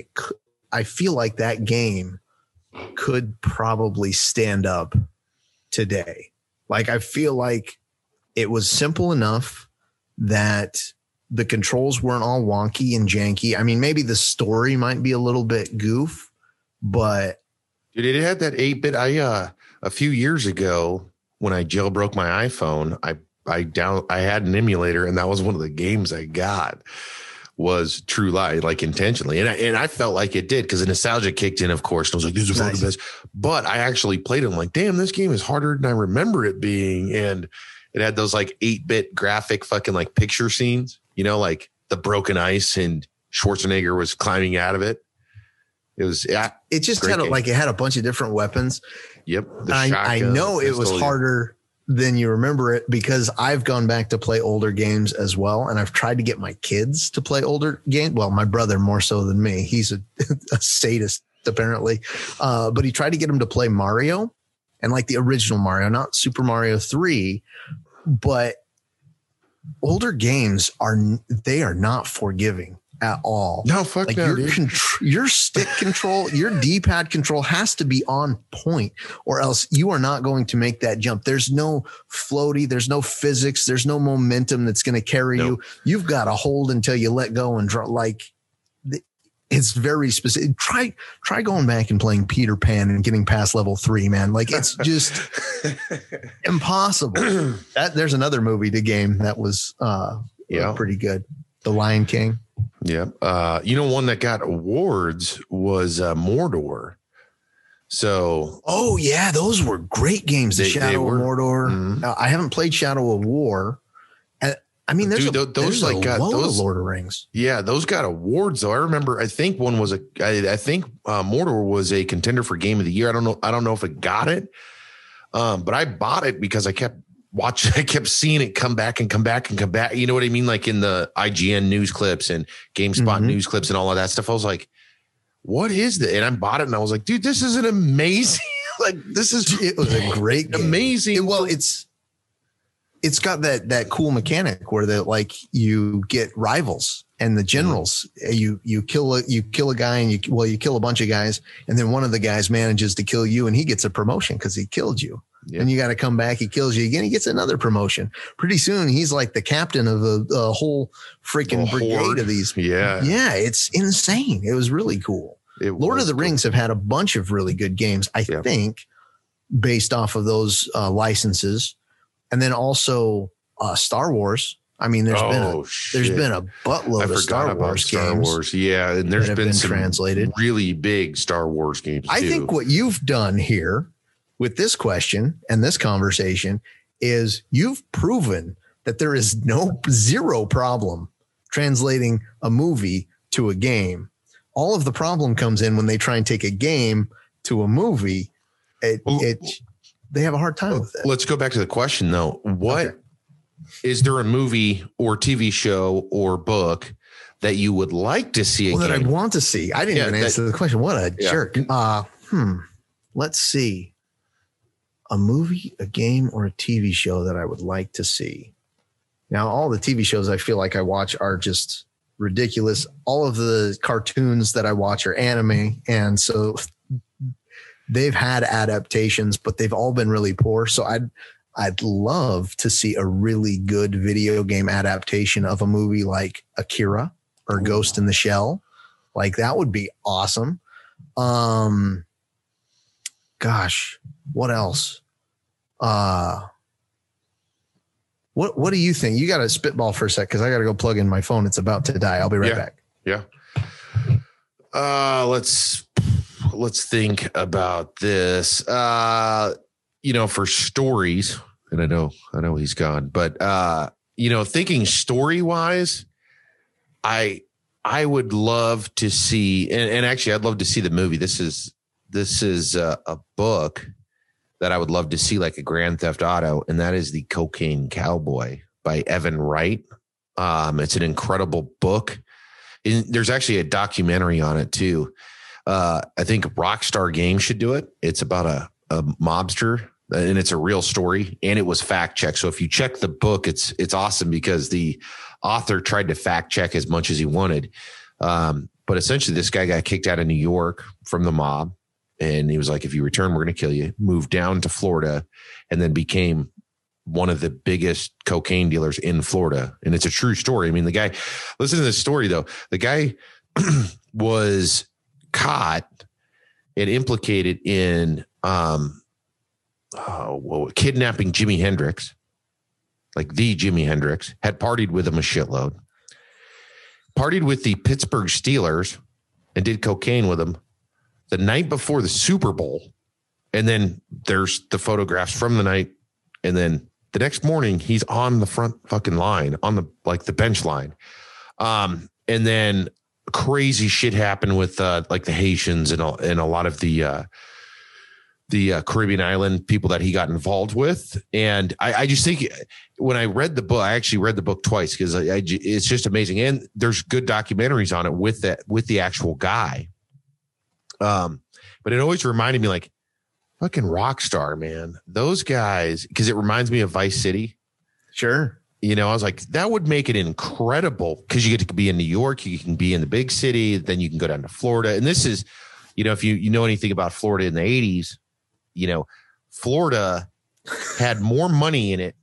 I feel like that game could probably stand up today. Like, I feel like it was simple enough that the controls weren't all wonky and janky. I mean, maybe the story might be a little bit goof, But dude, it had that 8-bit. A few years ago when I jailbroke my iPhone, I had an emulator, and that was one of the games I got was True Lie, like intentionally. And I felt like it did because the nostalgia kicked in, of course. And I was like, this is nice. Best. But I actually played it. I'm like, damn, this game is harder than I remember it being. And it had those like 8-bit graphic fucking like picture scenes, you know, like the broken ice and Schwarzenegger was climbing out of it. It was, yeah, it just kind of like it had a bunch of different weapons. Yep. I know it was harder than you remember it because I've gone back to play older games as well. And I've tried to get my kids to play older games. Well, my brother more so than me. He's a sadist apparently. But he tried to get him to play Mario and like the original Mario, not Super Mario 3, but older games are not forgiving at all. No, fuck like no, your stick control, your D-pad control has to be on point or else you are not going to make that jump. There's no floaty. There's no physics. There's no momentum that's going to carry you. You've got to hold until you let go and draw. Like it's very specific. Try going back and playing Peter Pan and getting past level 3, man. Like it's just impossible. There's another movie to game that was pretty good. The Lion King. Yeah. One that got awards was Mordor. So. Oh, yeah. Those were great games. Shadow of Mordor. Mm-hmm. I haven't played Shadow of War. I mean, there's a lot of Lord of Rings. Yeah. Those got awards, though. I remember, I think one was Mordor was a contender for Game of the Year. I don't know if it got it. But I bought it because I kept seeing it come back. You know what I mean? Like in the IGN news clips and GameSpot mm-hmm. news clips and all of that stuff. I was like, what is this? And I bought it and I was like, dude, this is an amazing, like this is, it was a great, amazing. Well, it's got that cool mechanic where that like you get rivals and the generals, you kill a guy and you kill a bunch of guys. And then one of the guys manages to kill you and he gets a promotion because he killed you. Yeah. And you got to come back. He kills you again. He gets another promotion. Pretty soon, he's like the captain of a whole freaking brigade of these. Yeah. Yeah. It's insane. It was really cool. Lord of the Rings have had a bunch of really good games, I think, based off of those licenses. And then also Star Wars. I mean, there's been a buttload of Star Wars games. Yeah. And there's been some translated really big Star Wars games. I think what you've done here with this question and this conversation is you've proven that there is zero problem translating a movie to a game. All of the problem comes in when they try and take a game to a movie. They have a hard time with it. Let's go back to the question though. Is there a movie or TV show or book that you would like to see again? That I want to see. I didn't even answer the question. What a jerk. Let's see. A movie, a game, or a TV show that I would like to see. Now, all the TV shows I feel like I watch are just ridiculous. All of the cartoons that I watch are anime. And so they've had adaptations, but they've all been really poor. So I'd love to see a really good video game adaptation of a movie like Akira or Ghost in the Shell. Like that would be awesome. Gosh, what else? What do you think? You got to spitball for a sec because I got to go plug in my phone. It's about to die. I'll be right back. Yeah. Let's think about this. For stories, and I know he's gone, but thinking story wise, I would love to see, and actually I'd love to see the movie. This is a book that I would love to see, like a Grand Theft Auto, and that is The Cocaine Cowboy by Evan Wright. It's an incredible book. And there's actually a documentary on it, too. I think Rockstar Games should do it. It's about a mobster, and it's a real story, and it was fact-checked. So if you check the book, it's awesome because the author tried to fact-check as much as he wanted. But essentially, this guy got kicked out of New York from the mob. And he was like, if you return, we're going to kill you. Moved down to Florida and then became one of the biggest cocaine dealers in Florida. And it's a true story. I mean, listen to this story, though. The guy was caught and implicated in kidnapping Jimi Hendrix, like the Jimi Hendrix, had partied with him a shitload, partied with the Pittsburgh Steelers and did cocaine with him the night before the Super Bowl. And then there's the photographs from the night. And then the next morning he's on the front fucking line on the, like the bench line. And then crazy shit happened with like the Haitians and a lot of the Caribbean island people that he got involved with. And I just think when I read the book, I actually read the book twice because it's just amazing. And there's good documentaries on it with that, with the actual guy. But it always reminded me, like, fucking Rockstar, man, those guys, because it reminds me of Vice City. Sure. You know, I was like, that would make it incredible because you get to be in New York, you can be in the big city, then you can go down to Florida. And this is, you know, if you know anything about Florida in the 80s, you know, Florida had more money in it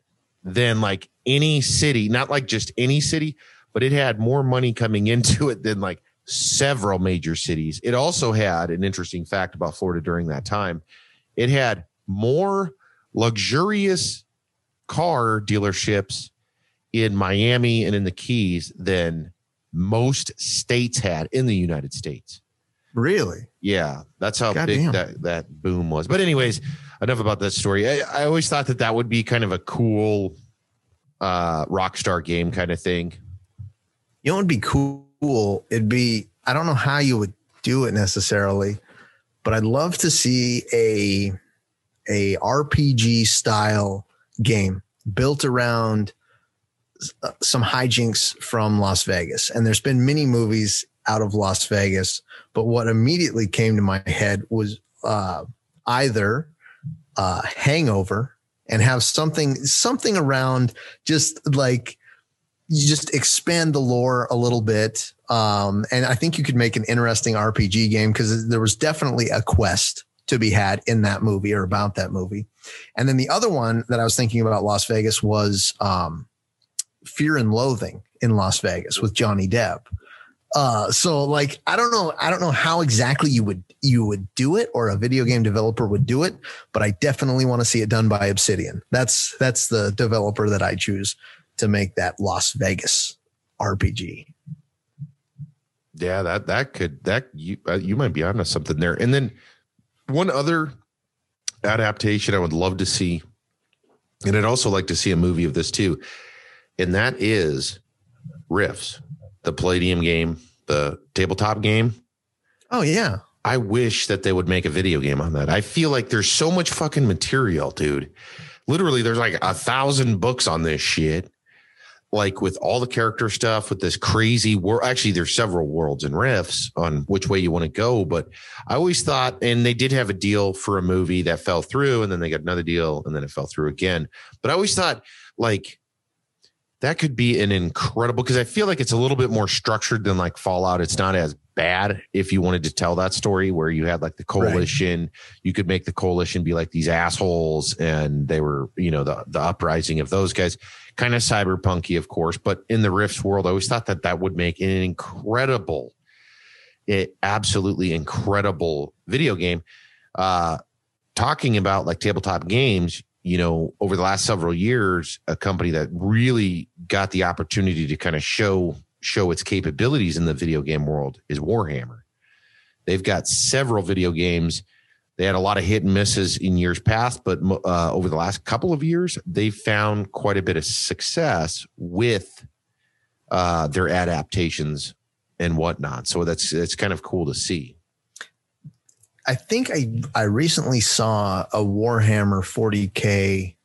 than like any city, not like just any city, but it had more money coming into it than like several major cities. It also had an interesting fact about Florida during that time. It had more luxurious car dealerships in Miami and in the Keys than most states had in the United States. Really? Yeah. That's how big that boom was. But anyways, enough about that story. I always thought that would be kind of a cool Rockstar game kind of thing. You know what would be cool? It'd be, I don't know how you would do it necessarily, but I'd love to see a RPG style game built around some hijinks from Las Vegas. And there's been many movies out of Las Vegas, but what immediately came to my head was either Hangover, and have something around just like you just expand the lore a little bit. And I think you could make an interesting RPG game because there was definitely a quest to be had in that movie or about that movie. And then the other one that I was thinking about Las Vegas was Fear and Loathing in Las Vegas with Johnny Depp. So like, I don't know how exactly you would do it, or a video game developer would do it, but I definitely want to see it done by Obsidian. That's the developer that I choose to make that Las Vegas RPG. Yeah, you might be onto something there. And then one other adaptation I would love to see, and I'd also like to see a movie of this too, and that is Rifts. The Palladium game, the tabletop game. Oh, yeah. I wish that they would make a video game on that. I feel like there's so much fucking material, dude. Literally, there's like 1,000 books on this shit, like with all the character stuff, with this crazy world. Actually, there's several worlds and riffs on which way you want to go. But I always thought, and they did have a deal for a movie that fell through, and then they got another deal, and then it fell through again. But I always thought, like, that could be an incredible, because I feel like it's a little bit more structured than like Fallout. It's not as bad if you wanted to tell that story where you had like the coalition, right. You could make the coalition be like these assholes, and they were, you know, the uprising of those guys, kind of cyberpunky, of course. But in the Rifts world, I always thought that would make an incredible, absolutely incredible video game. Talking about like tabletop games, you know, over the last several years, a company that really got the opportunity to kind of show its capabilities in the video game world is Warhammer. They've got several video games. They had a lot of hit and misses in years past, but over the last couple of years, they found quite a bit of success with their adaptations and whatnot. So it's kind of cool to see. I think I recently saw a Warhammer 40K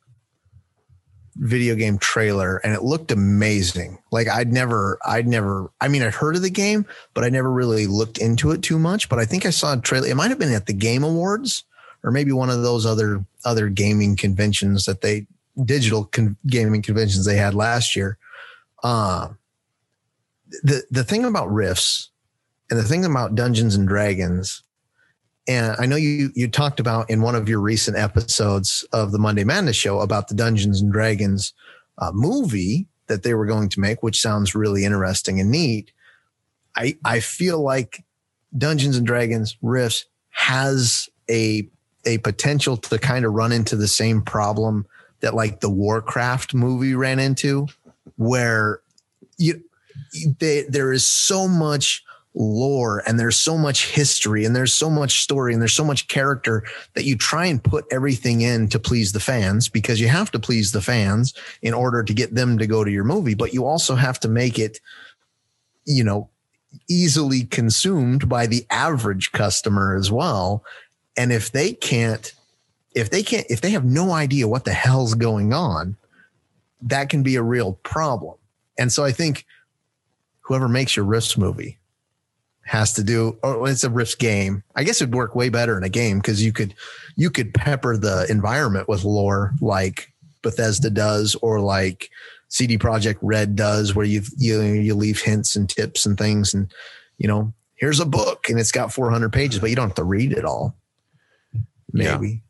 video game trailer, and it looked amazing. Like I'd heard of the game, but I never really looked into it too much. But I think I saw a trailer. It might have been at the Game Awards, or maybe one of those other gaming conventions that gaming conventions they had last year. The thing about Rifts and the thing about Dungeons and Dragons. And I know you talked about in one of your recent episodes of the Monday Madness show about the Dungeons and Dragons movie that they were going to make, which sounds really interesting and neat. I feel like Dungeons and Dragons Rifts has a potential to kind of run into the same problem that like the Warcraft movie ran into, where there is so much lore and there's so much history and there's so much story and there's so much character that you try and put everything in to please the fans, because you have to please the fans in order to get them to go to your movie. But you also have to make it, you know, easily consumed by the average customer as well. And if they have no idea what the hell's going on, that can be a real problem. And so I think whoever makes your Rifts movie has to do, or it's a Rifts game. I guess it'd work way better in a game, because you could pepper the environment with lore like Bethesda does, or like CD Projekt Red does, where you leave hints and tips and things, and you know, here's a book and it's got 400 pages, but you don't have to read it all. Maybe.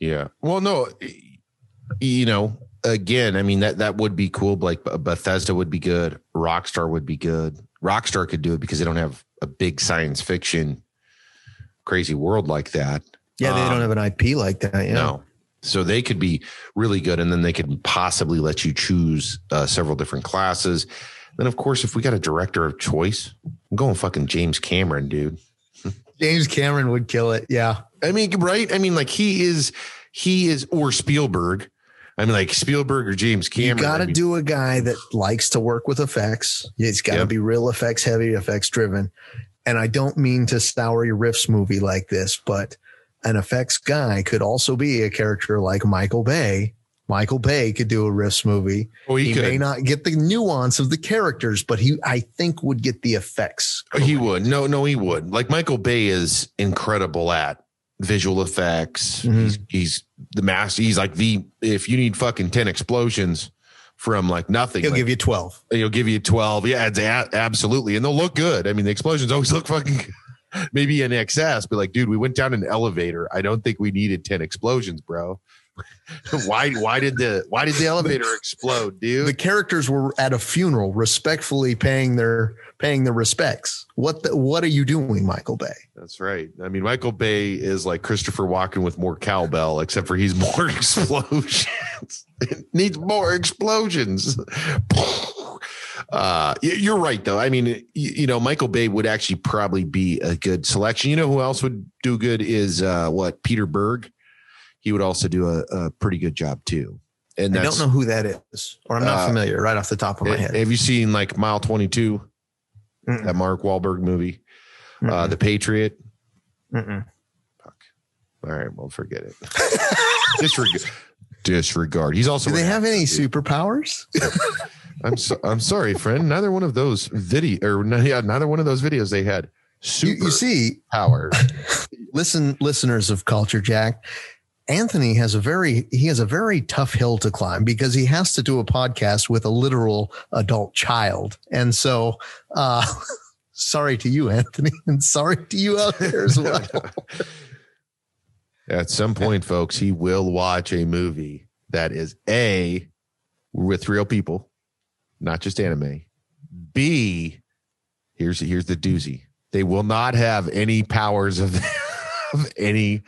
Yeah. Well, no, you know, again, I mean, that would be cool. Like Bethesda would be good. Rockstar would be good. Rockstar could do it because they don't have a big science fiction crazy world like that. Yeah, they don't have an IP like that. Yeah. No. So they could be really good, and then they could possibly let you choose several different classes. Then, of course, if we got a director of choice, I'm going fucking James Cameron, dude. James Cameron would kill it. Yeah. I mean, right? I mean, like he is, or Spielberg. I mean, like Spielberg or James Cameron. You got to do a guy that likes to work with effects. It's got to be real effects heavy, effects driven. And I don't mean to sour your Rifts movie like this, but an effects guy could also be a character like Michael Bay. Michael Bay could do a Rifts movie. Oh, he may not get the nuance of the characters, but I think would get the effects. Correct. He would. No, he would. Like Michael Bay is incredible at visual effects. Mm-hmm. He's the master. He's like if you need fucking 10 explosions from like nothing, he'll give you 12. He'll give you 12. Yeah, it's absolutely. And they'll look good. I mean, the explosions always look fucking good. Maybe in excess, but like, dude, we went down an elevator. I don't think we needed 10 explosions, bro. Why did the elevator explode, dude? The characters were at a funeral, respectfully paying their respects. What are you doing, Michael Bay? That's right. I mean, Michael Bay is like Christopher Walken with more cowbell, except for he's more explosions. It needs more explosions. You're right, though. I mean, you know, Michael Bay would actually probably be a good selection. You know who else would do good is Peter Berg. He would also do a pretty good job too. And I don't know who that is, or I'm not familiar right off the top of my head. Have you seen like Mile 22, that Mark Wahlberg movie, The Patriot? Mm-mm. Fuck. All right, well, forget it. Disregard. He's also. Do they have any superpowers? I'm sorry, friend. Neither one of those videos they had super powers. Listen, listeners of Culture Jack, Anthony has a very tough hill to climb, because he has to do a podcast with a literal adult child. And so sorry to you, Anthony, and sorry to you out there as well. At some point, folks, he will watch a movie that is A, with real people, not just anime. B, here's the doozy. They will not have any powers of any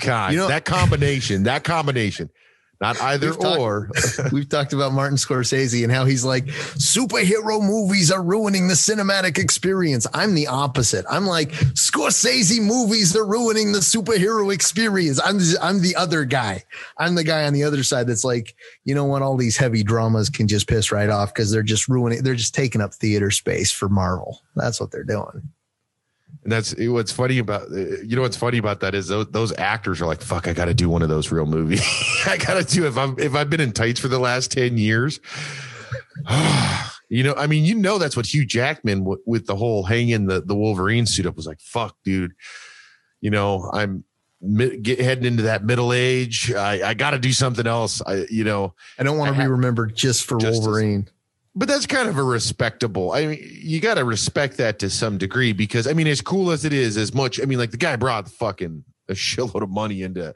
kind. You know, that combination. Not either or. We've talked about Martin Scorsese and how he's like, superhero movies are ruining the cinematic experience. I'm the opposite. I'm like, Scorsese movies are ruining the superhero experience. I'm the other guy. I'm the guy on the other side that's like, you know what? All these heavy dramas can just piss right off, because they're just ruining. They're just taking up theater space for Marvel. That's what they're doing. And that's what's funny about, you know, what's funny about that is those actors are like, fuck, I got to do one of those real movies. I got to do, if I've been in tights for the last 10 years, you know, I mean, you know, that's what Hugh Jackman with the whole hanging the Wolverine suit up was like, fuck, dude, you know, I'm heading into that middle age. I got to do something else. I don't want to be remembered just for Wolverine. But that's kind of a respectable. I mean, you got to respect that to some degree, because I mean, as cool as it is, as much. I mean, like the guy brought fucking a shitload of money into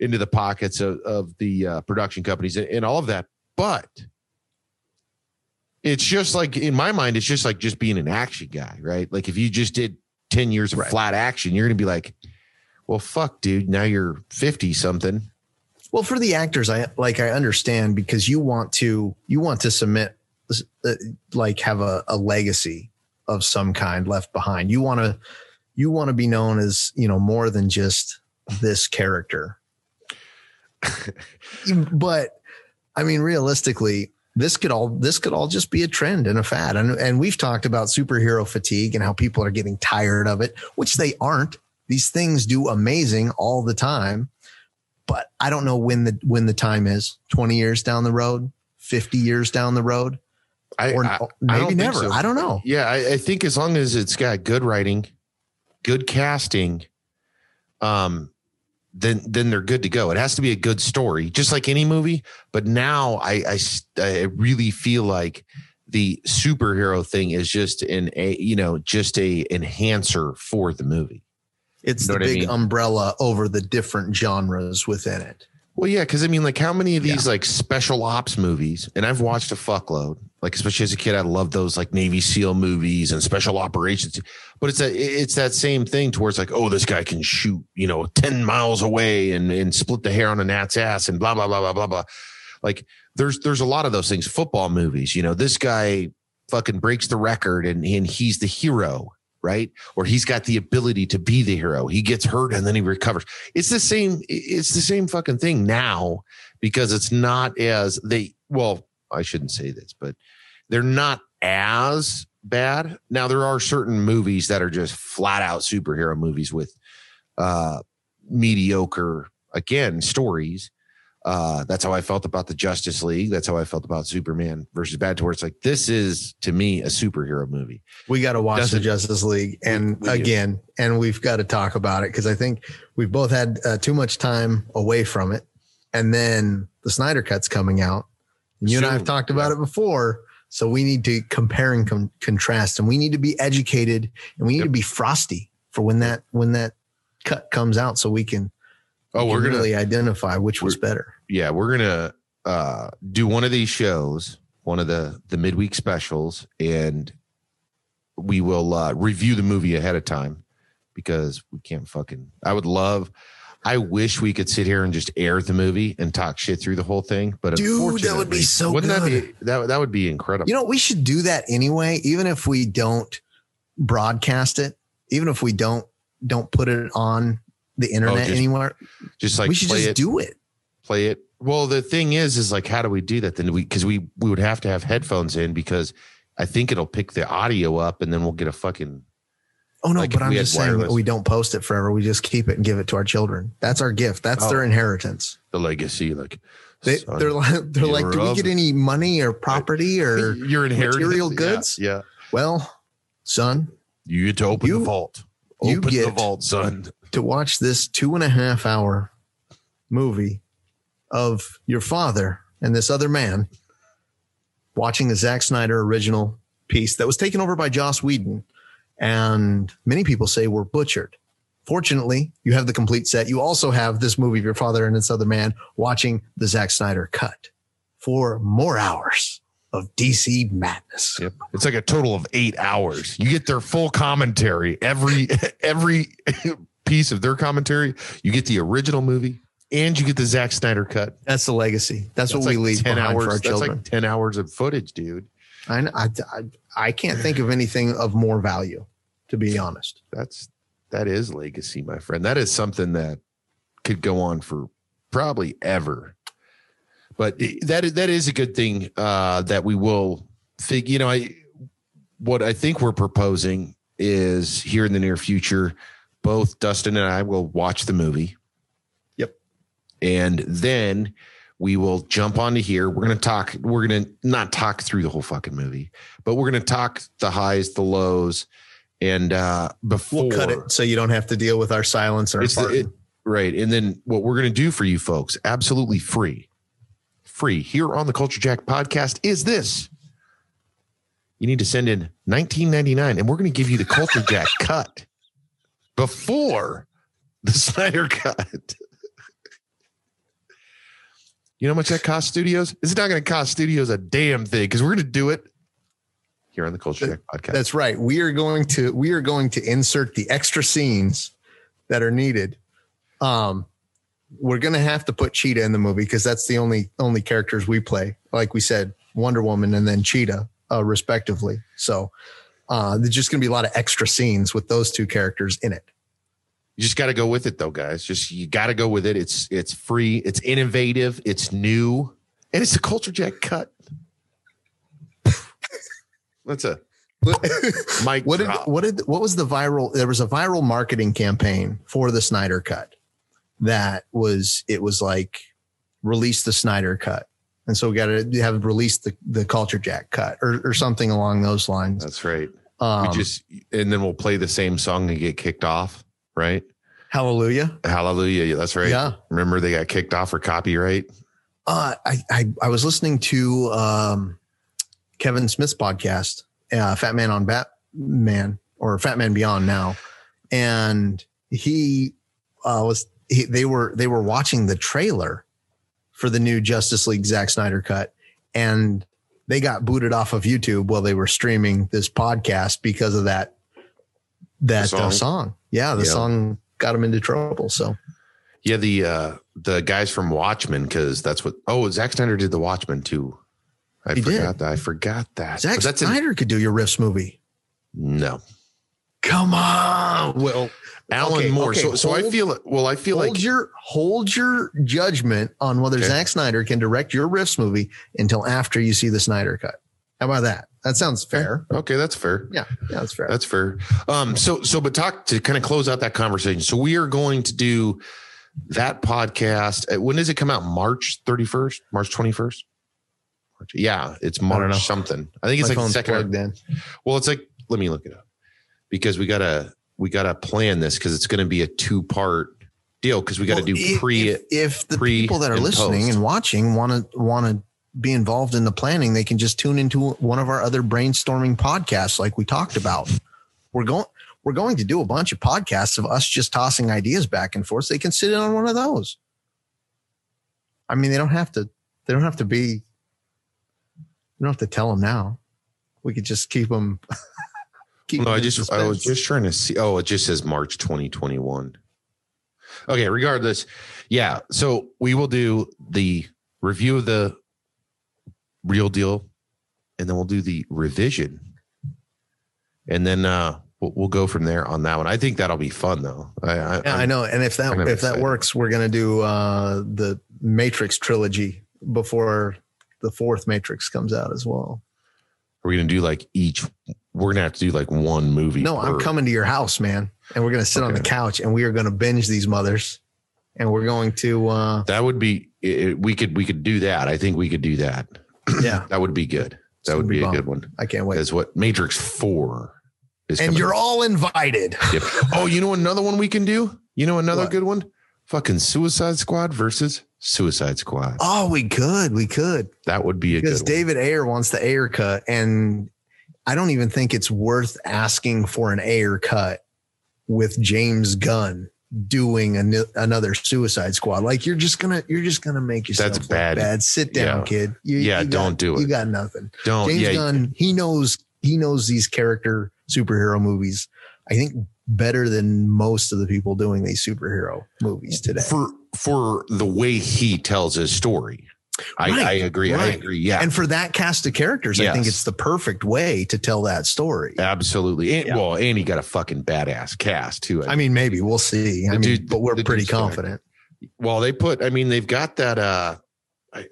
the pockets of the production companies and all of that. But it's just like, in my mind, it's just like just being an action guy, right? Like if you just did 10 years of flat action, you're gonna be like, well, fuck, dude, now you're 50 something. Well, for the actors, I understand, because you want to submit, like, have a legacy of some kind left behind. You want to be known as, you know, more than just this character. But I mean, realistically, this could all just be a trend and a fad. And we've talked about superhero fatigue and how people are getting tired of it, which they aren't. These things do amazing all the time. But I don't know when the time is, 20 years down the road, 50 years down the road, or maybe never. So. I don't know. Yeah, I think as long as it's got good writing, good casting, then they're good to go. It has to be a good story, just like any movie. But now I really feel like the superhero thing is just an enhancer for the movie. It's the big umbrella over the different genres within it. Well, yeah, because I mean, like, how many of these like special ops movies? And I've watched a fuckload. Like, especially as a kid, I loved those like Navy SEAL movies and special operations. But it's that same thing towards like, oh, this guy can shoot, you know, 10 miles away and split the hair on a gnat's ass and blah blah blah blah blah blah. Like, there's a lot of those things. Football movies, you know, this guy fucking breaks the record and he's the hero. Right. Or he's got the ability to be the hero. He gets hurt and then he recovers. It's the same fucking thing now, because it's not as I shouldn't say this, but they're not as bad. Now, there are certain movies that are just flat out superhero movies with mediocre, again, stories. That's how I felt about the Justice League. That's how I felt about Superman versus Batman. Where it's like, this is, to me, a superhero movie. We got to watch the Justice League. And we we've got to talk about it, because I think we've both had too much time away from it. And then the Snyder Cut's coming out. You and I have talked about it before. So we need to compare and contrast, and we need to be educated, and we need to be frosty for when that cut comes out, so we can. We're going to really identify which was better. Yeah, we're going to do one of these shows, one of the midweek specials, and we will review the movie ahead of time, because we can't fucking. I wish we could sit here and just air the movie and talk shit through the whole thing. But dude, that would be so good. That would be incredible. You know, we should do that anyway, even if we don't broadcast it, even if we don't put it on the internet anywhere. Just like, we should just do it. Play it. Well, the thing is like, how do we do that? Then because we would have to have headphones in, because I think it'll pick the audio up, and then we'll get a fucking. Oh no, like, but I'm just saying that we don't post it forever. We just keep it and give it to our children. That's our gift. That's their inheritance. The legacy, like they're like, do we get any money or property or your inheritance, material goods? Yeah. Well, son, you get to open the vault. Open the vault, son. To watch this 2.5-hour movie of your father and this other man watching the Zack Snyder original piece that was taken over by Joss Whedon, and many people say were butchered. Fortunately, you have the complete set. You also have this movie of your father and this other man watching the Zack Snyder cut for more hours of DC madness. Yep. It's like a total of 8 hours. You get their full commentary, every piece of their commentary. You get the original movie, and you get the Zack Snyder cut. That's the legacy. That's what we leave behind for our children. That's like 10 hours of footage, dude. I can't think of anything of more value, to be honest. That is legacy, my friend. That is something that could go on for probably ever. But that is a good thing that we will figure. You know, what I think we're proposing is, here in the near future, both Dustin and I will watch the movie. Yep. And then we will jump onto here. We're going to not talk through the whole fucking movie, but we're going to talk the highs, the lows, and before. We'll cut it so you don't have to deal with our silence or our right. And then what we're going to do for you folks, absolutely free here on the Culture Jack podcast, is this. You need to send in $19.99, and we're going to give you the Culture Jack cut. Before the Snyder cut. You know how much that costs studios? It's not going to cost studios a damn thing, because we're going to do it here on the Culture Jack podcast. That's right. We are going to insert the extra scenes that are needed We're going to have to put Cheetah in the movie because that's the only characters we play. Like we said, Wonder Woman and then Cheetah, respectively. So there's just going to be a lot of extra scenes with those two characters in it. You just got to go with it, though, guys. You got to go with it. It's free. It's innovative. It's new. And it's a Culture Jack cut. That's a Mike. What was the viral? There was a viral marketing campaign for the Snyder Cut that was, it was like release the Snyder Cut. And so we got to have released the Culture Jack cut or something along those lines. That's right. And then we'll play the same song and get kicked off. Right. Hallelujah. That's right. Yeah. Remember they got kicked off for copyright. I was listening to Kevin Smith's podcast, Fat Man on Batman or Fat Man Beyond now. And they were watching the trailer for the new Justice League Zack Snyder cut, and they got booted off of YouTube while they were streaming this podcast because of that song. Song got them into trouble. So yeah, the guys from Watchmen, because that's what Zack Snyder did the Watchmen too. I forgot that. Zack Snyder could do your Riffs movie. No, come on, Will. Alan Moore. Okay. Hold your judgment on whether Zack Snyder can direct your Riffs movie until after you see the Snyder cut. How about that? That sounds fair. Okay, that's fair. Yeah, that's fair. That's fair. But talk to kind of close out that conversation. So we are going to do that podcast. When does it come out? March 31st? March 21st? Yeah, it's March something. I think it's like the second. Then. Well, it's like, let me look it up because we gotta plan this because it's going to be a 2-part deal because we got to do pre. If the people that are listening and watching want to be involved in the planning, they can just tune into one of our other brainstorming podcasts, like we talked about. We're going to do a bunch of podcasts of us just tossing ideas back and forth. They can sit in on one of those. I mean, you don't have to tell them now. We could just keep them. I was just trying to see. Oh, it just says March 2021. Okay, regardless. Yeah. So we will do the review of the real deal, and then we'll do the revision. And then we'll go from there on that one. I think that'll be fun though. I know. And if that works, we're going to do the Matrix trilogy before the 4th Matrix comes out as well. Are we going to do like each? We're going to have to do like one movie. No, I'm coming to your house, man. And we're going to sit on the couch and we are going to binge these mothers. And we're going to. That would be it. We could do that. I think we could do that. Yeah, that would be good. That would be a good one. I can't wait. That's what Matrix 4 is. And you're all invited. Yep. Oh, you know, another one we can do. You know, another good one. Fucking Suicide Squad versus Suicide Squad. Oh, we could. That would be a good one. Because David Ayer wants the Ayer cut. And I don't even think it's worth asking for an Ayer cut with James Gunn doing another Suicide Squad. Like you're just gonna make yourself. That's bad. Bad. Sit down, kid. Don't do it. You got nothing. Don't. James Gunn. He knows these character superhero movies, I think, better than most of the people doing these superhero movies today. For the way he tells his story. Right. I agree. Yeah. And for that cast of characters, yes. I think it's the perfect way to tell that story. Absolutely. And, well, and he got a fucking badass cast too. I mean, maybe we'll see. But we're pretty confident. Well, they've got that.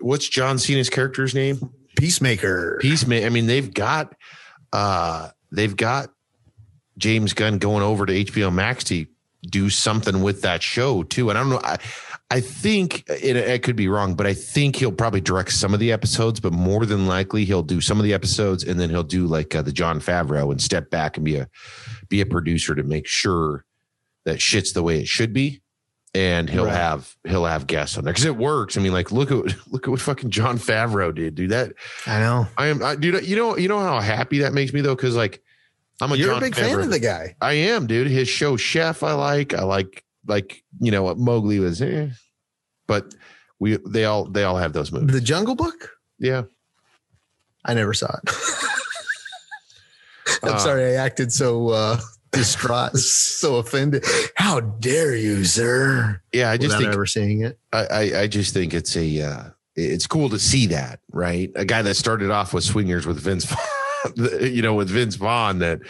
What's John Cena's character's name? Peacemaker. I mean, they've got James Gunn going over to HBO Max to do something with that show too. And I don't know. I think I could be wrong, but I think he'll probably direct some of the episodes, but more than likely he'll do some of the episodes and then he'll do like the Jon Favreau and step back and be a producer to make sure that shit's the way it should be. And he'll have guests on there because it works. I mean, like look at what fucking Jon Favreau did. Do that. I know. I am, dude. You know how happy that makes me though, because like you're a big fan of the guy. I am, dude. His show Chef, I like, you know what Mowgli was, but they all have those movies. The Jungle Book? Yeah. I never saw it. I'm sorry I acted so distraught, so offended. How dare you, sir? Yeah, I just without think ever seeing it. I just think it's a it's cool to see that, right? A guy that started off with Swingers with Vince Vaughn, you know, with Vince Vaughn, that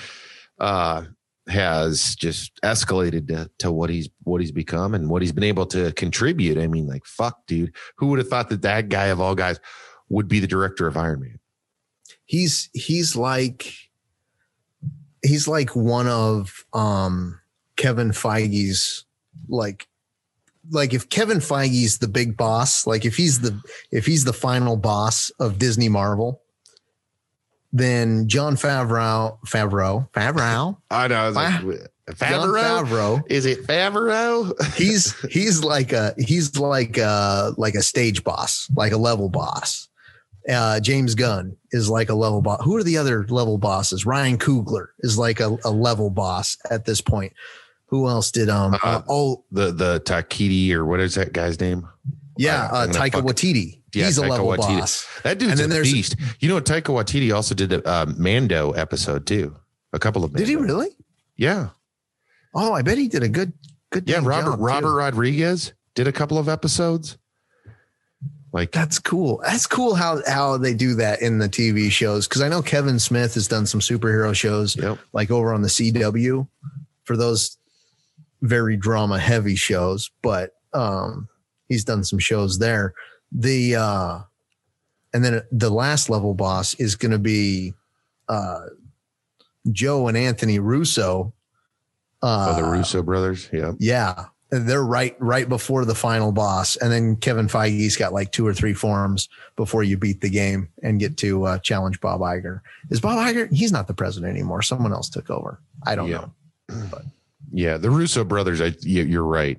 has just escalated to what he's become and what he's been able to contribute. I mean, like, fuck, dude, who would have thought that guy of all guys would be the director of Iron Man? He's like one of Kevin Feige's, like if Kevin Feige's the big boss, like if he's the final boss of Disney Marvel, then Jon Favreau. I know. I was Favreau. Is it Favreau? he's like a stage boss, like a level boss. James Gunn is like a level boss. Who are the other level bosses? Ryan Coogler is like a level boss at this point. Who else did the Taikiti, or what is that guy's name? Yeah, Taika Waititi. Yeah, he's Taika a level Waititi. Boss. That dude's a beast. You know, Taika Waititi also did a Mando episode too. A couple of Mando. Did he really? Yeah. Oh, I bet he did a good. Yeah, Robert Rodriguez did a couple of episodes. Like, that's cool. That's cool how they do that in the TV shows. Because I know Kevin Smith has done some superhero shows, yep, like over on the CW for those very drama heavy shows. But he's done some shows there. And then the last level boss is going to be Joe and Anthony Russo. The Russo brothers. Yeah. Yeah. They're right before the final boss. And then Kevin Feige's got like 2 or 3 forms before you beat the game and get to challenge Bob Iger. Is Bob Iger? He's not the president anymore. Someone else took over. I don't know. But. Yeah. The Russo brothers. You're right.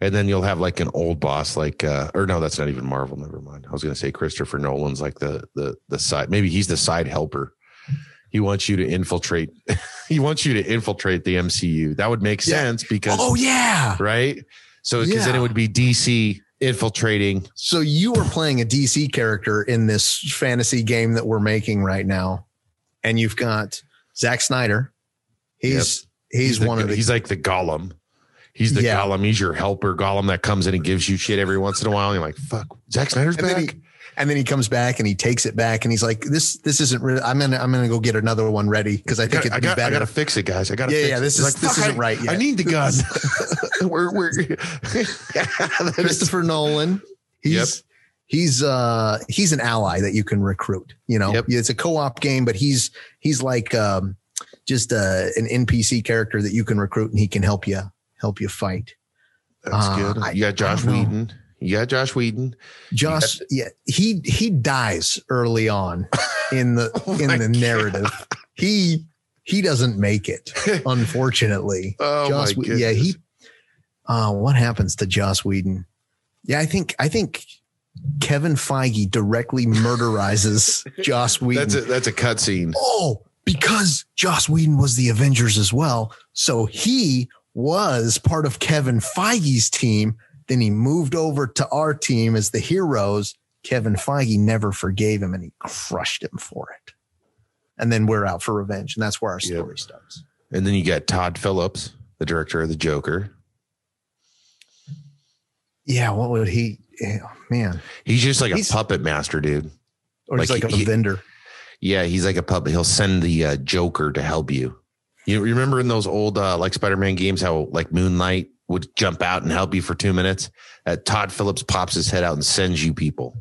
And then you'll have like an old boss, like, or no, that's not even Marvel. Never mind. I was going to say Christopher Nolan's like the side, maybe he's the side helper. He wants you to infiltrate. He wants you to infiltrate the MCU. That would make sense because. Oh yeah. Right. So because then it would be DC infiltrating. So you are playing a DC character in this fantasy game that we're making right now. And you've got Zack Snyder. He's like the Gollum. He's the Gollum. He's your helper Gollum that comes in and gives you shit every once in a while. And you're like, fuck, Zack Snyder's back. And then he comes back and he takes it back and he's like, "This isn't really. I'm gonna go get another one ready because I think it'd be better. I gotta fix it, guys. I gotta fix it. This isn't right yet. I need the gun. we're Christopher Nolan. He's an ally that you can recruit. You know, it's a co-op game, but he's like just an NPC character that you can recruit and he can help you fight. That's good. You got Josh Whedon. Josh, he dies early on in the narrative. He doesn't make it, unfortunately. What happens to Joss Whedon? Yeah, I think Kevin Feige directly murderizes Joss Whedon. That's a cutscene. Oh, because Joss Whedon was the Avengers as well, so he was part of Kevin Feige's team. Then he moved over to our team as the heroes. Kevin Feige never forgave him and he crushed him for it. And then we're out for revenge. And that's where our story starts. And then you got Todd Phillips, the director of The Joker. Yeah. What would he, man? He's just like a puppet master, dude. Or he's like a vendor. Yeah. He's like a puppet. He'll send the Joker to help you. You remember in those old like Spider-Man games, how like Moonlight would jump out and help you for 2 minutes. Todd Phillips pops his head out and sends you people.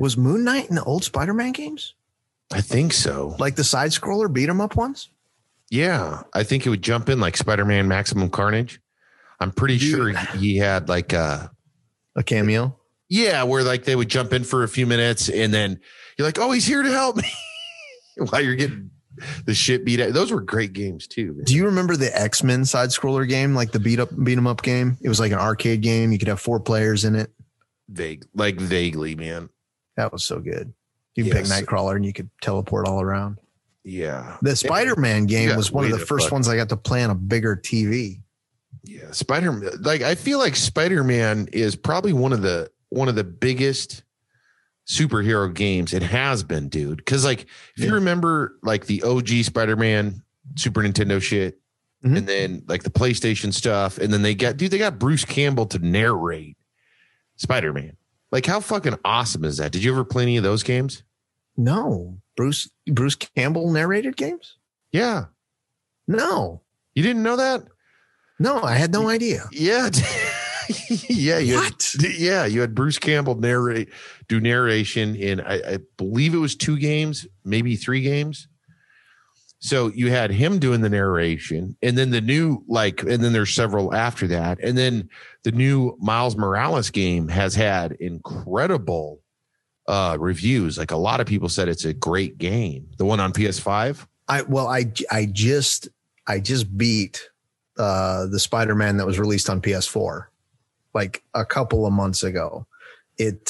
Was Moon Knight in the old Spider-Man games? I think so. Like the side scroller beat him up ones. Yeah. I think it would jump in like Spider-Man Maximum Carnage. I'm pretty sure he had like a cameo. Yeah. Where like they would jump in for a few minutes and then you're like, oh, he's here to help me while you're getting the shit beat out. Those were great games too, man. Do you remember the X-Men side scroller game, like the beat 'em up game? It was like an arcade game. You could have 4 players in it. Vaguely, man. That was so good. You could pick Nightcrawler and you could teleport all around. Yeah. The Spider-Man game was one of the first ones I got to play on a bigger TV. Yeah, Spider-Man. Like I feel like Spider-Man is probably one of the biggest superhero games. It has been, dude, because like if you remember like the OG Spider-Man Super Nintendo shit, Mm-hmm. And then like the PlayStation stuff. And then they got, dude, they got Bruce Campbell to narrate Spider-Man. Like, how fucking awesome is that? Did you ever play any of those games? No. Bruce Campbell narrated games? Yeah. No. You didn't know that? No, I had no idea. Yeah. Yeah. You had Bruce Campbell do narration in, I believe it was 2 games, maybe 3 games. So you had him doing the narration, and then the new, like, and then there's several after that. And then the new Miles Morales game has had incredible reviews. Like, a lot of people said it's a great game. The one on PS5. I just beat the Spider-Man that was released on PS4 like a couple of months ago. It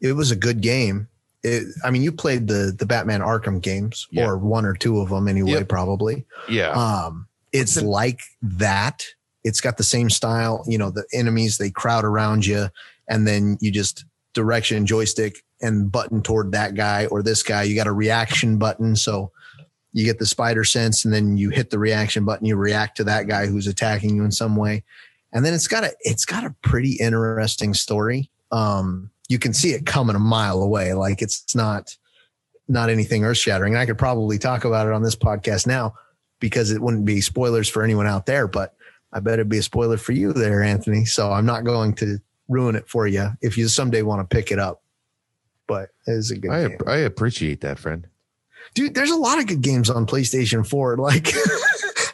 was a good game. You played the Batman Arkham games, yeah, or one or two of them anyway, yep, probably. Yeah. It's like that. It's got the same style. You know, the enemies, they crowd around you, and then you just direction joystick and button toward that guy or this guy. You got a reaction button. So you get the spider sense, and then you hit the reaction button. You react to that guy who's attacking you in some way. And then it's got a pretty interesting story. You can see it coming a mile away. Like, it's not anything earth shattering. And I could probably talk about it on this podcast now because it wouldn't be spoilers for anyone out there, but I bet it'd be a spoiler for you there, Anthony. So I'm not going to ruin it for you if you someday want to pick it up, but it's a good game. I appreciate that, friend. Dude, there's a lot of good games on PlayStation 4. Like,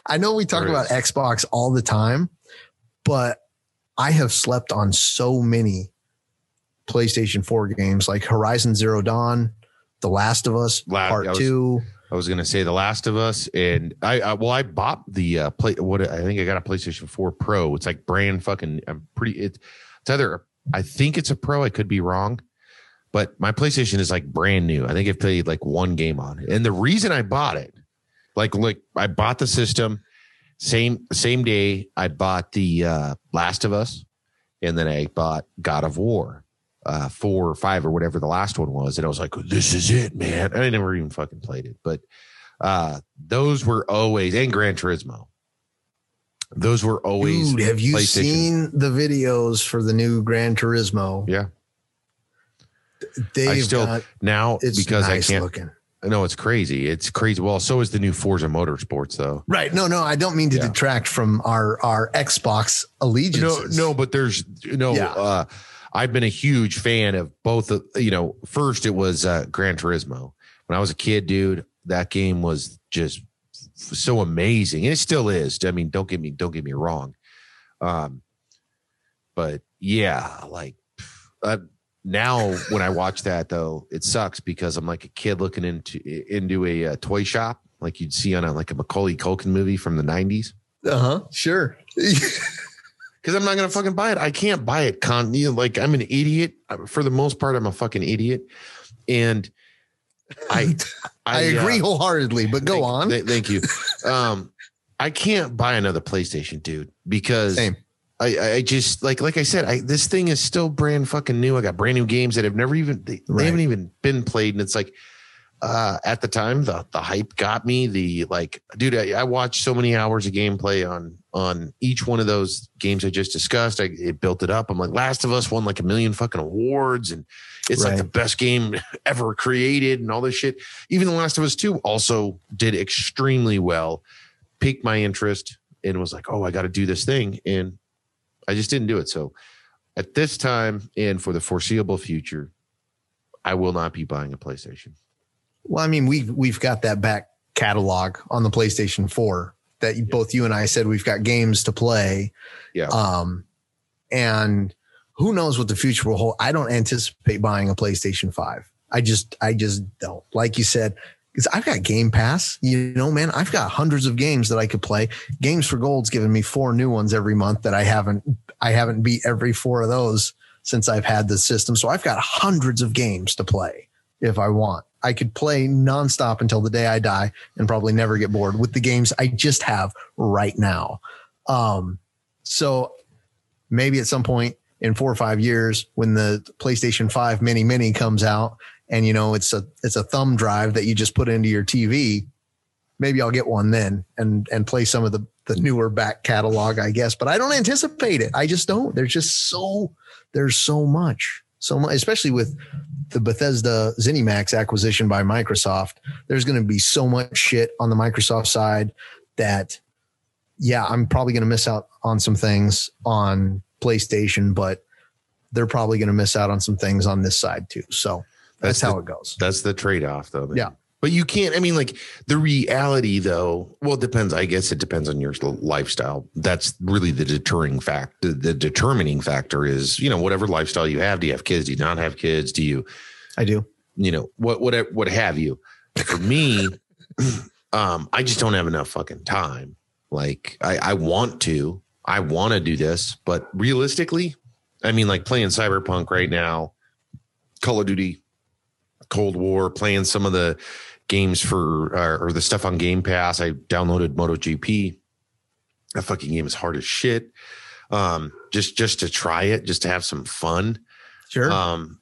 I know we talk about Xbox all the time, but I have slept on so many PlayStation 4 games, like Horizon Zero Dawn, The Last of Us Part 2. I was going to say The Last of Us, and I bought the I think I got a PlayStation 4 Pro. It's like brand fucking. It's either, I think it's a Pro. I could be wrong, but my PlayStation is like brand new. I think I've played like one game on it, and the reason I bought it, like I bought the system same day I bought the Last of Us, and then I bought God of War. 4 or 5 or whatever the last one was, and I was like, this is it, man. I never even fucking played it, but those were always, and Gran Turismo, those were always. Dude, have you seen the videos for the new Gran Turismo? Yeah, I still now, it's because nice I can't looking. No, it's crazy. Well, so is the new Forza Motorsports, though. Right. No, I don't mean to detract from our Xbox allegiances. No, but there's I've been a huge fan of both. First it was Gran Turismo. When I was a kid, dude, that game was just so amazing. And it still is. I mean, don't get me wrong. But yeah, like now when I watch that, though, it sucks because I'm like a kid looking into a toy shop, like you'd see on a Macaulay Culkin movie from the 90s. Uh-huh. Sure. Because I'm not going to fucking buy it. I can't buy it. I'm an idiot. For the most part, I'm a fucking idiot. And I agree wholeheartedly, but go on. Thank you. I can't buy another PlayStation, dude, because I just like I said, this thing is still brand fucking new. I got brand new games that have never even, they haven't even been played. And it's like, at the time, the hype got me. I watched so many hours of gameplay on each one of those games I just discussed. It built it up. I'm like, Last of Us won like a million fucking awards, and it's like the best game ever created, and all this shit. Even The Last of Us 2 also did extremely well, piqued my interest, and was like, oh, I got to do this thing, and I just didn't do it. So, at this time and for the foreseeable future, I will not be buying a PlayStation. Well, I mean, we've got that back catalog on the PlayStation 4 that both you and I said we've got games to play. Yeah. And who knows what the future will hold. I don't anticipate buying a PlayStation 5. I just don't. Like you said, because I've got Game Pass. You know, man, I've got hundreds of games that I could play. Games for Gold's giving me 4 new ones every month that I haven't beat every 4 of those since I've had the system. So I've got hundreds of games to play if I want. I could play nonstop until the day I die and probably never get bored with the games I just have right now. So maybe at some point in 4 or 5 years when the PlayStation 5 mini comes out and, you know, it's a thumb drive that you just put into your TV, maybe I'll get one then and play some of the the newer back catalog, I guess, but I don't anticipate it. I just don't. There's so much, especially with the Bethesda ZeniMax acquisition by Microsoft. There's going to be so much shit on the Microsoft side that, yeah, I'm probably going to miss out on some things on PlayStation, but they're probably going to miss out on some things on this side too. So that's how it goes. That's the trade-off though. Man. Yeah. But you can't, I mean, like the reality though, well, it depends. I guess it depends on your lifestyle. That's really the deterring fact. The determining factor is, you know, whatever lifestyle you have. Do you have kids? Do you not have kids? Do you? I do. You know, what have you? For me, I just don't have enough fucking time. Like I want to do this, but realistically, I mean, like playing Cyberpunk right now, Call of Duty, Cold War, playing some of the games for or the stuff on Game Pass. I downloaded MotoGP. That fucking game is hard as shit. Just to try it, just to have some fun. Sure.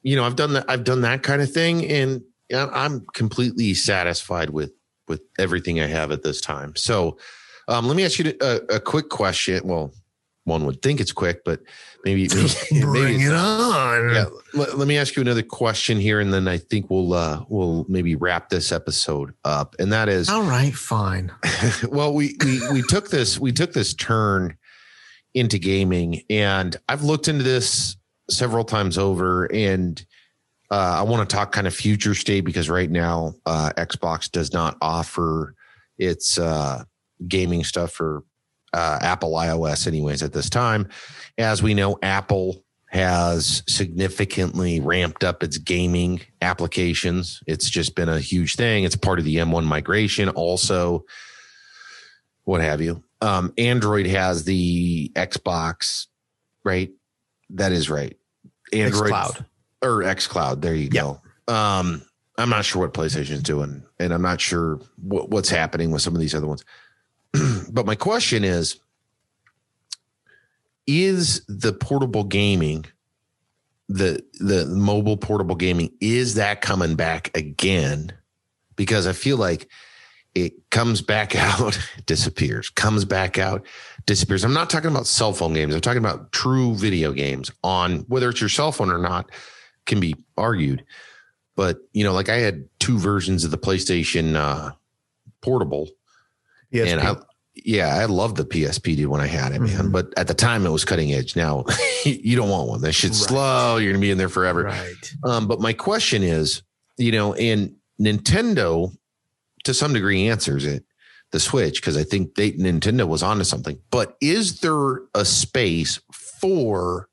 You know, I've done that kind of thing, and I'm completely satisfied with everything I have at this time. So, let me ask you a quick question. Well, one would think it's quick, but maybe it on. Yeah. Let me ask you another question here, and then I think we'll maybe wrap this episode up. And that is, all right, fine. Well, we took this turn into gaming, and I've looked into this several times over, and I want to talk kind of future state, because right now Xbox does not offer its gaming stuff for Apple iOS anyways at this time. As we know, Apple has significantly ramped up its gaming applications. It's just been a huge thing. It's part of the M1 migration, also, what have you. Android has the Xbox, right? That is right. Android Xcloud. Or xCloud. There you go. I'm not sure what PlayStation's doing, and I'm not sure what's happening with some of these other ones. But my question is the portable gaming, the mobile portable gaming, is that coming back again? Because I feel like it comes back out, disappears, comes back out, disappears. I'm not talking about cell phone games. I'm talking about true video games on whether it's your cell phone or not can be argued. But, you know, like I had two versions of the PlayStation portable. PSP. And I loved the PSP dude when I had it, man. Mm-hmm. But at the time it was cutting edge. Now you don't want one. That shit's slow. You're going to be in there forever. Right. But my question is, you know, and Nintendo to some degree answers it, the Switch, because I think Nintendo was onto something. But is there a space for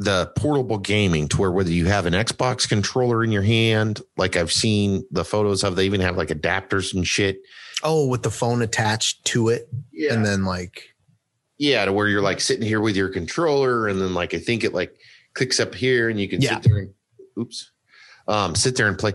the portable gaming to where whether you have an Xbox controller in your hand, like I've seen the photos of, they even have like adapters and shit. Oh, with the phone attached to it. Yeah. And then like, yeah, to where you're like sitting here with your controller. And then like, I think it like clicks up here and you can sit there and sit there and play.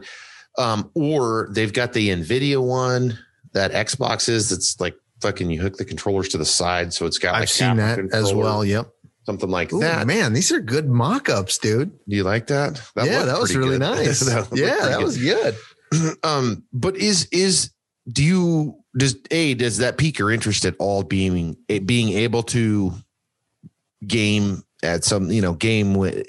Or they've got the NVIDIA one that Xbox is. That's like fucking, you hook the controllers to the side. So it's got, I've seen that as well. Yep. Something like that. Man, these are good mock-ups, dude. Do you like that? That was really good. Nice. Was good. But does that pique your interest at all, being able to game at some, you know, game with,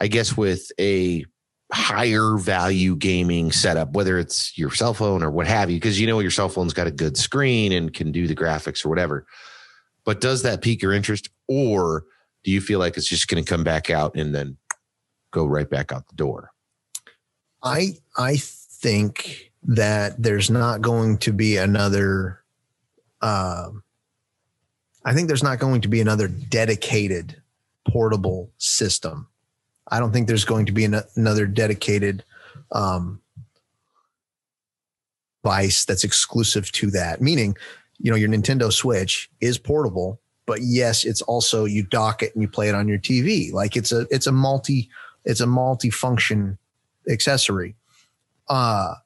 I guess, with a higher value gaming setup, whether it's your cell phone or what have you, because, you know, your cell phone's got a good screen and can do the graphics or whatever. But does that pique your interest, or do you feel like it's just going to come back out and then go right back out the door? I think that there's not going to be another, I think there's not going to be another dedicated portable system. I don't think there's going to be another dedicated device that's exclusive to that. Meaning, you know, your Nintendo Switch is portable, but yes, it's also, you dock it and you play it on your TV. Like it's a multi-function accessory. The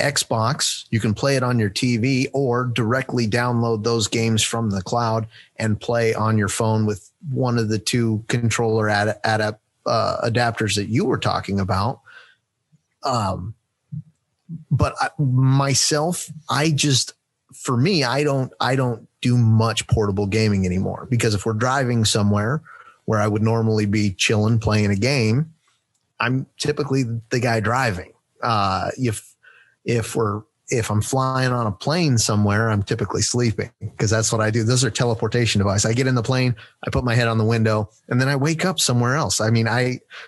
Xbox, you can play it on your TV or directly download those games from the cloud and play on your phone with one of the two controller adapters that you were talking about. But I, for me, I don't do much portable gaming anymore, because if we're driving somewhere where I would normally be chilling, playing a game, I'm typically the guy driving. If I'm flying on a plane somewhere, I'm typically sleeping, because that's what I do. Those are teleportation devices. I get in the plane, I put my head on the window, and then I wake up somewhere else. I mean,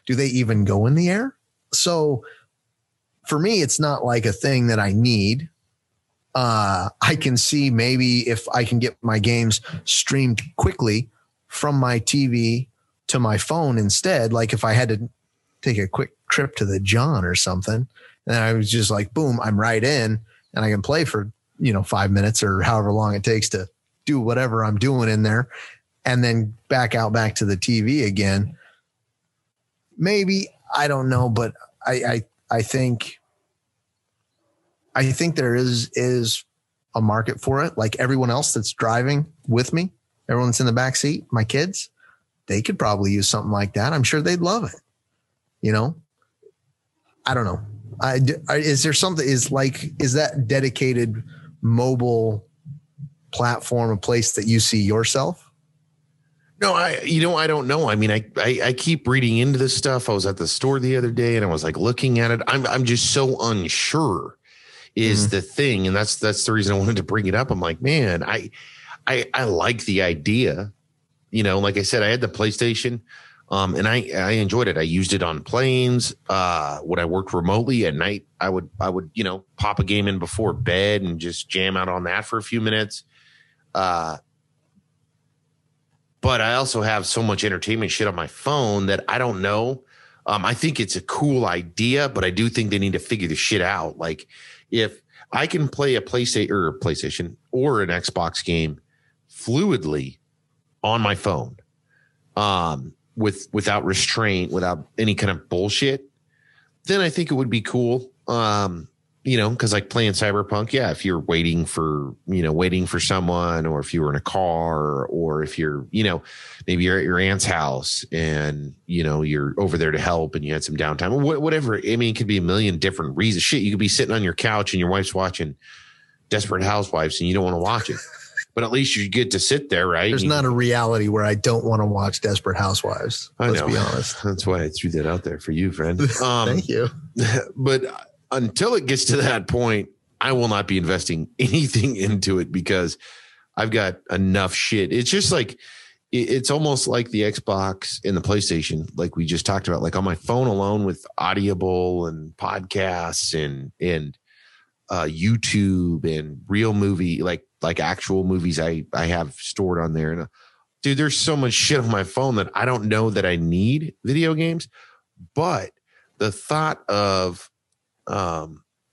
do they even go in the air? So for me, it's not like a thing that I need. I can see maybe if I can get my games streamed quickly from my TV to my phone instead. Like if I had to take a quick trip to the John or something, and I was just like, boom, I'm right in, and I can play for, 5 minutes or however long it takes to do whatever I'm doing in there, and then back to the TV again. Maybe, I don't know, but I think there is a market for it. Like everyone else that's driving with me, everyone that's in the back seat, my kids, they could probably use something like that. I'm sure they'd love it. I don't know. Is there something is that dedicated mobile platform a place that you see yourself? No, I don't know. I mean, I keep reading into this stuff. I was at the store the other day and I was like looking at it. I'm just so unsure is the thing. And that's the reason I wanted to bring it up. I'm like, man, I like the idea, like I said, I had the PlayStation, and I enjoyed it. I used it on planes. When I worked remotely at night, I would, pop a game in before bed and just jam out on that for a few minutes. But I also have so much entertainment shit on my phone that I don't know. I think it's a cool idea, but I do think they need to figure the shit out. Like if I can play a PlayStation or an Xbox game fluidly on my phone, without restraint, without any kind of bullshit, then I think it would be cool. Cause like playing Cyberpunk. Yeah. If you're waiting for someone, or if you were in a car, or if you're, maybe you're at your aunt's house and, you're over there to help and you had some downtime or whatever. I mean, it could be a million different reasons. Shit. You could be sitting on your couch and your wife's watching Desperate Housewives and you don't want to watch it, but at least you get to sit there. Right. There's not a reality where I don't want to watch Desperate Housewives. Let's be honest. That's why I threw that out there for you, friend. Thank you. But until it gets to that point, I will not be investing anything into it because I've got enough shit. It's just like, it's almost like the Xbox and the PlayStation, like we just talked about, like on my phone alone with Audible and podcasts and YouTube and real movie, like actual movies I have stored on there. And dude, there's so much shit on my phone that I don't know that I need video games, but the thought of,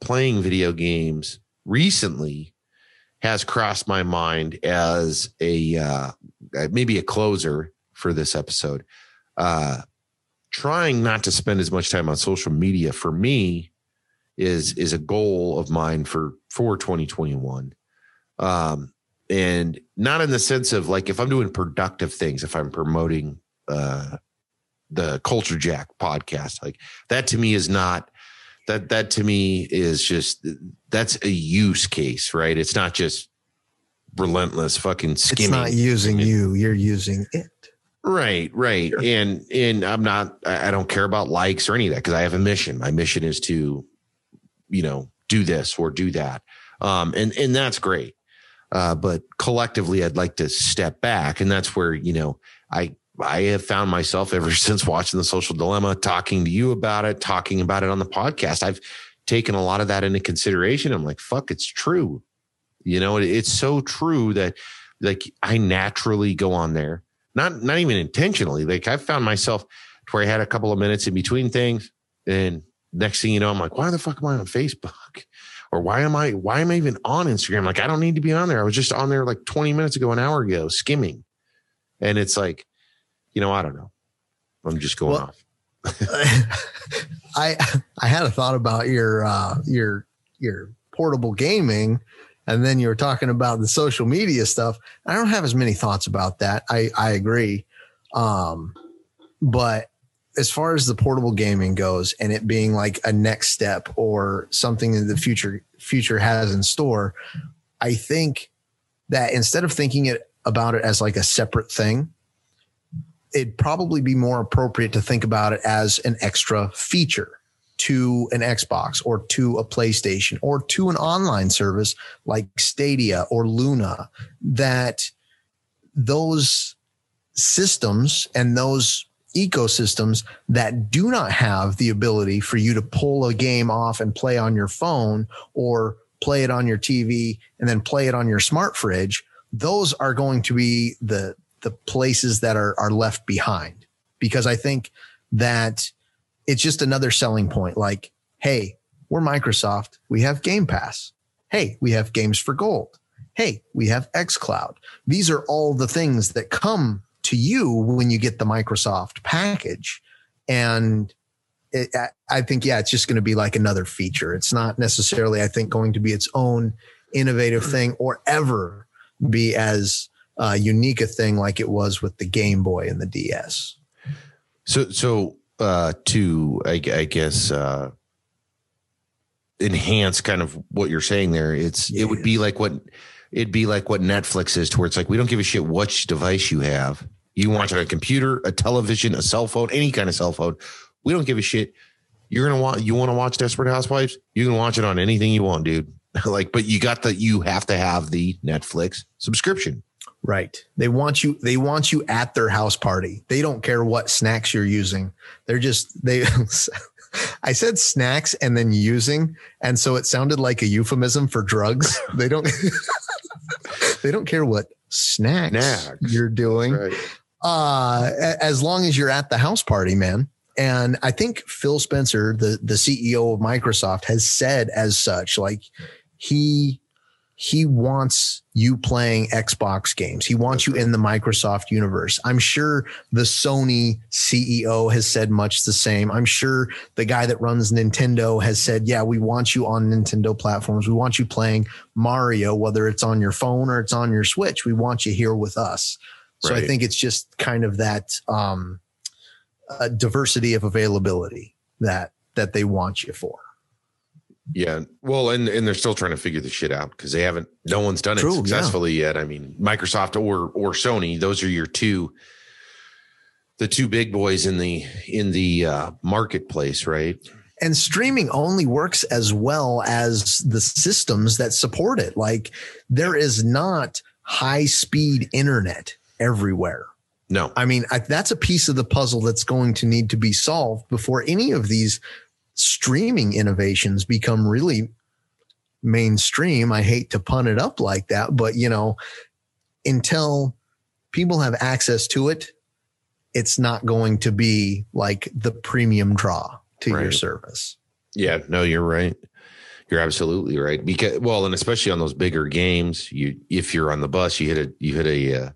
playing video games recently has crossed my mind as maybe a closer for this episode. Trying not to spend as much time on social media for me is a goal of mine for 2021. And not in the sense of like, if I'm doing productive things, if I'm promoting, the Culture Jack podcast, like that to me is not, That to me is just, that's a use case, right? It's not just relentless fucking skimming. It's not using you. You're using it. Right. Sure. And I don't care about likes or any of that because I have a mission. My mission is to, do this or do that. And that's great. But collectively, I'd like to step back. And that's where, I have found myself ever since watching The Social Dilemma, talking to you about it, talking about it on the podcast. I've taken a lot of that into consideration. I'm like, fuck, it's true. It's so true that like I naturally go on there, not even intentionally. Like I found myself to where I had a couple of minutes in between things. And next thing you know, I'm like, why the fuck am I on Facebook? Or why am I even on Instagram? Like, I don't need to be on there. I was just on there like 20 minutes ago, an hour ago, skimming. And it's like, I don't know. I'm just going off. I had a thought about your portable gaming, and then you were talking about the social media stuff. I don't have as many thoughts about that. I agree. But as far as the portable gaming goes and it being like a next step or something that the future has in store, I think that instead of thinking it about it as like a separate thing, it'd probably be more appropriate to think about it as an extra feature to an Xbox or to a PlayStation or to an online service like Stadia or Luna, that those systems and those ecosystems that do not have the ability for you to pull a game off and play on your phone or play it on your TV and then play it on your smart fridge, those are going to be the places that are left behind, because I think that it's just another selling point. Like, hey, we're Microsoft. We have Game Pass. Hey, we have Games for Gold. Hey, we have xCloud. These are all the things that come to you when you get the Microsoft package. And I think, yeah, it's just going to be like another feature. It's not necessarily, I think, going to be its own innovative thing or ever be as unique a thing like it was with the Game Boy and the DS. So, to enhance kind of what you're saying there, it'd be like what Netflix is, to where it's like, we don't give a shit which device you have. You watch on a computer, a television, a cell phone, any kind of cell phone. We don't give a shit. You want to watch Desperate Housewives? You can watch it on anything you want, dude. Like, but you have to have the Netflix subscription. Right. They want you at their house party. They don't care what snacks you're using. I said snacks and then using, and so it sounded like a euphemism for drugs. They don't care what snacks you're doing. Right. As long as you're at the house party, man. And I think Phil Spencer, the CEO of Microsoft, has said as such, like he wants you playing Xbox games. He wants you in the Microsoft universe. I'm sure the Sony CEO has said much the same. I'm sure the guy that runs Nintendo has said, yeah, we want you on Nintendo platforms. We want you playing Mario, whether it's on your phone or it's on your Switch. We want you here with us. So right. I think it's just kind of that, diversity of availability that they want you for. Yeah. Well, and they're still trying to figure this shit out, because they haven't, no one's done it successfully yet. I mean, Microsoft or Sony, those are the two big boys in the marketplace. Right. And streaming only works as well as the systems that support it. Like, there is not high speed internet everywhere. No, I mean, that's a piece of the puzzle that's going to need to be solved before any of these streaming innovations become really mainstream. I hate to pun it up like that, but until people have access to it, it's not going to be like the premium draw to your service. Yeah, no, you're right. You're absolutely right. Because, well, and especially on those bigger games, if you're on the bus, you hit a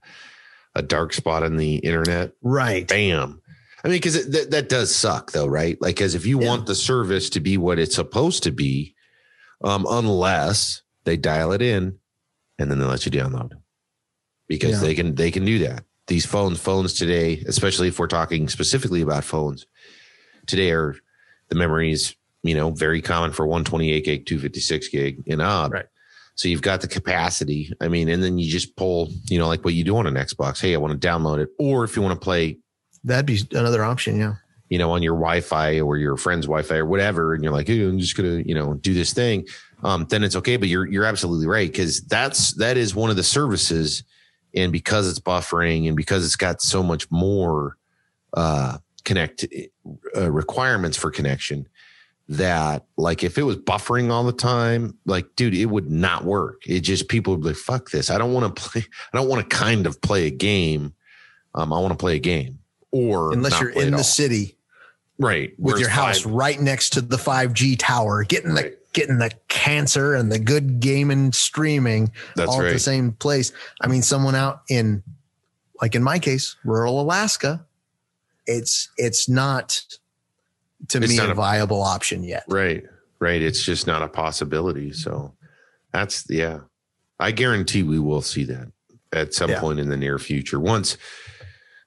dark spot on the internet. Right. Bam. I mean, because that does suck, though, right? Like, as if you want the service to be what it's supposed to be, unless they dial it in and then they let you download, because they can do that. These phones today, especially if we're talking specifically about phones today, are the memories, very common for 128 gig, 256 gig and up. Right. So you've got the capacity. I mean, and then you just pull, like what you do on an Xbox. Hey, I want to download it. Or if you want to play. That'd be another option. Yeah. On your Wi-Fi or your friend's Wi-Fi or whatever. And you're like, hey, I'm just going to, do this thing. Then it's okay. But you're absolutely right. Cause that is one of the services. And because it's buffering and because it's got so much more requirements for connection, that like if it was buffering all the time, like, dude, it would not work. It just, people would be like, fuck this. I don't want to play a game. I want to play a game. Or unless you're in the city, right, with your house right next to the 5G tower, getting the cancer and the good gaming streaming all at the same place. I mean, someone out in, like in my case, rural Alaska, it's not, to me, a viable option yet. Right. It's just not a possibility. So I guarantee we will see that at some point in the near future. Once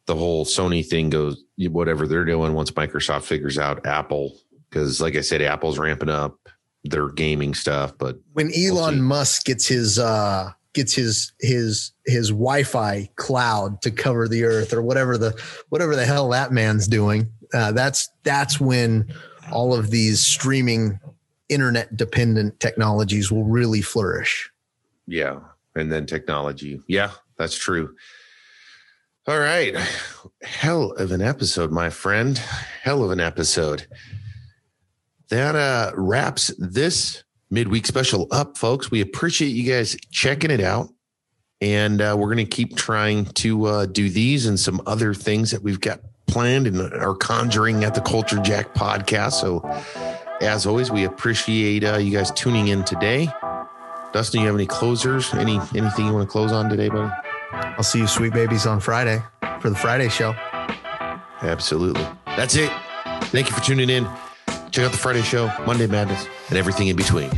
the whole Sony thing goes, whatever they're doing, once Microsoft figures out Apple, because like I said, Apple's ramping up their gaming stuff. But when Elon Musk gets his gets his Wi-Fi cloud to cover the earth, or whatever the hell that man's doing. That's when all of these streaming internet dependent technologies will really flourish. Yeah. And then technology. Yeah, that's true. All right. Hell of an episode, my friend. Hell of an episode. That wraps this midweek special up, folks. We appreciate you guys checking it out. And we're going to keep trying to do these and some other things that we've got planned and are conjuring at the Culture Jack podcast. So as always, we appreciate you guys tuning in today. Dustin, you have any closers? Anything you want to close on today, buddy? I'll see you sweet babies on Friday for the Friday show. Absolutely. That's it. Thank you for tuning in. Check out the Friday show, Monday Madness, and everything in between.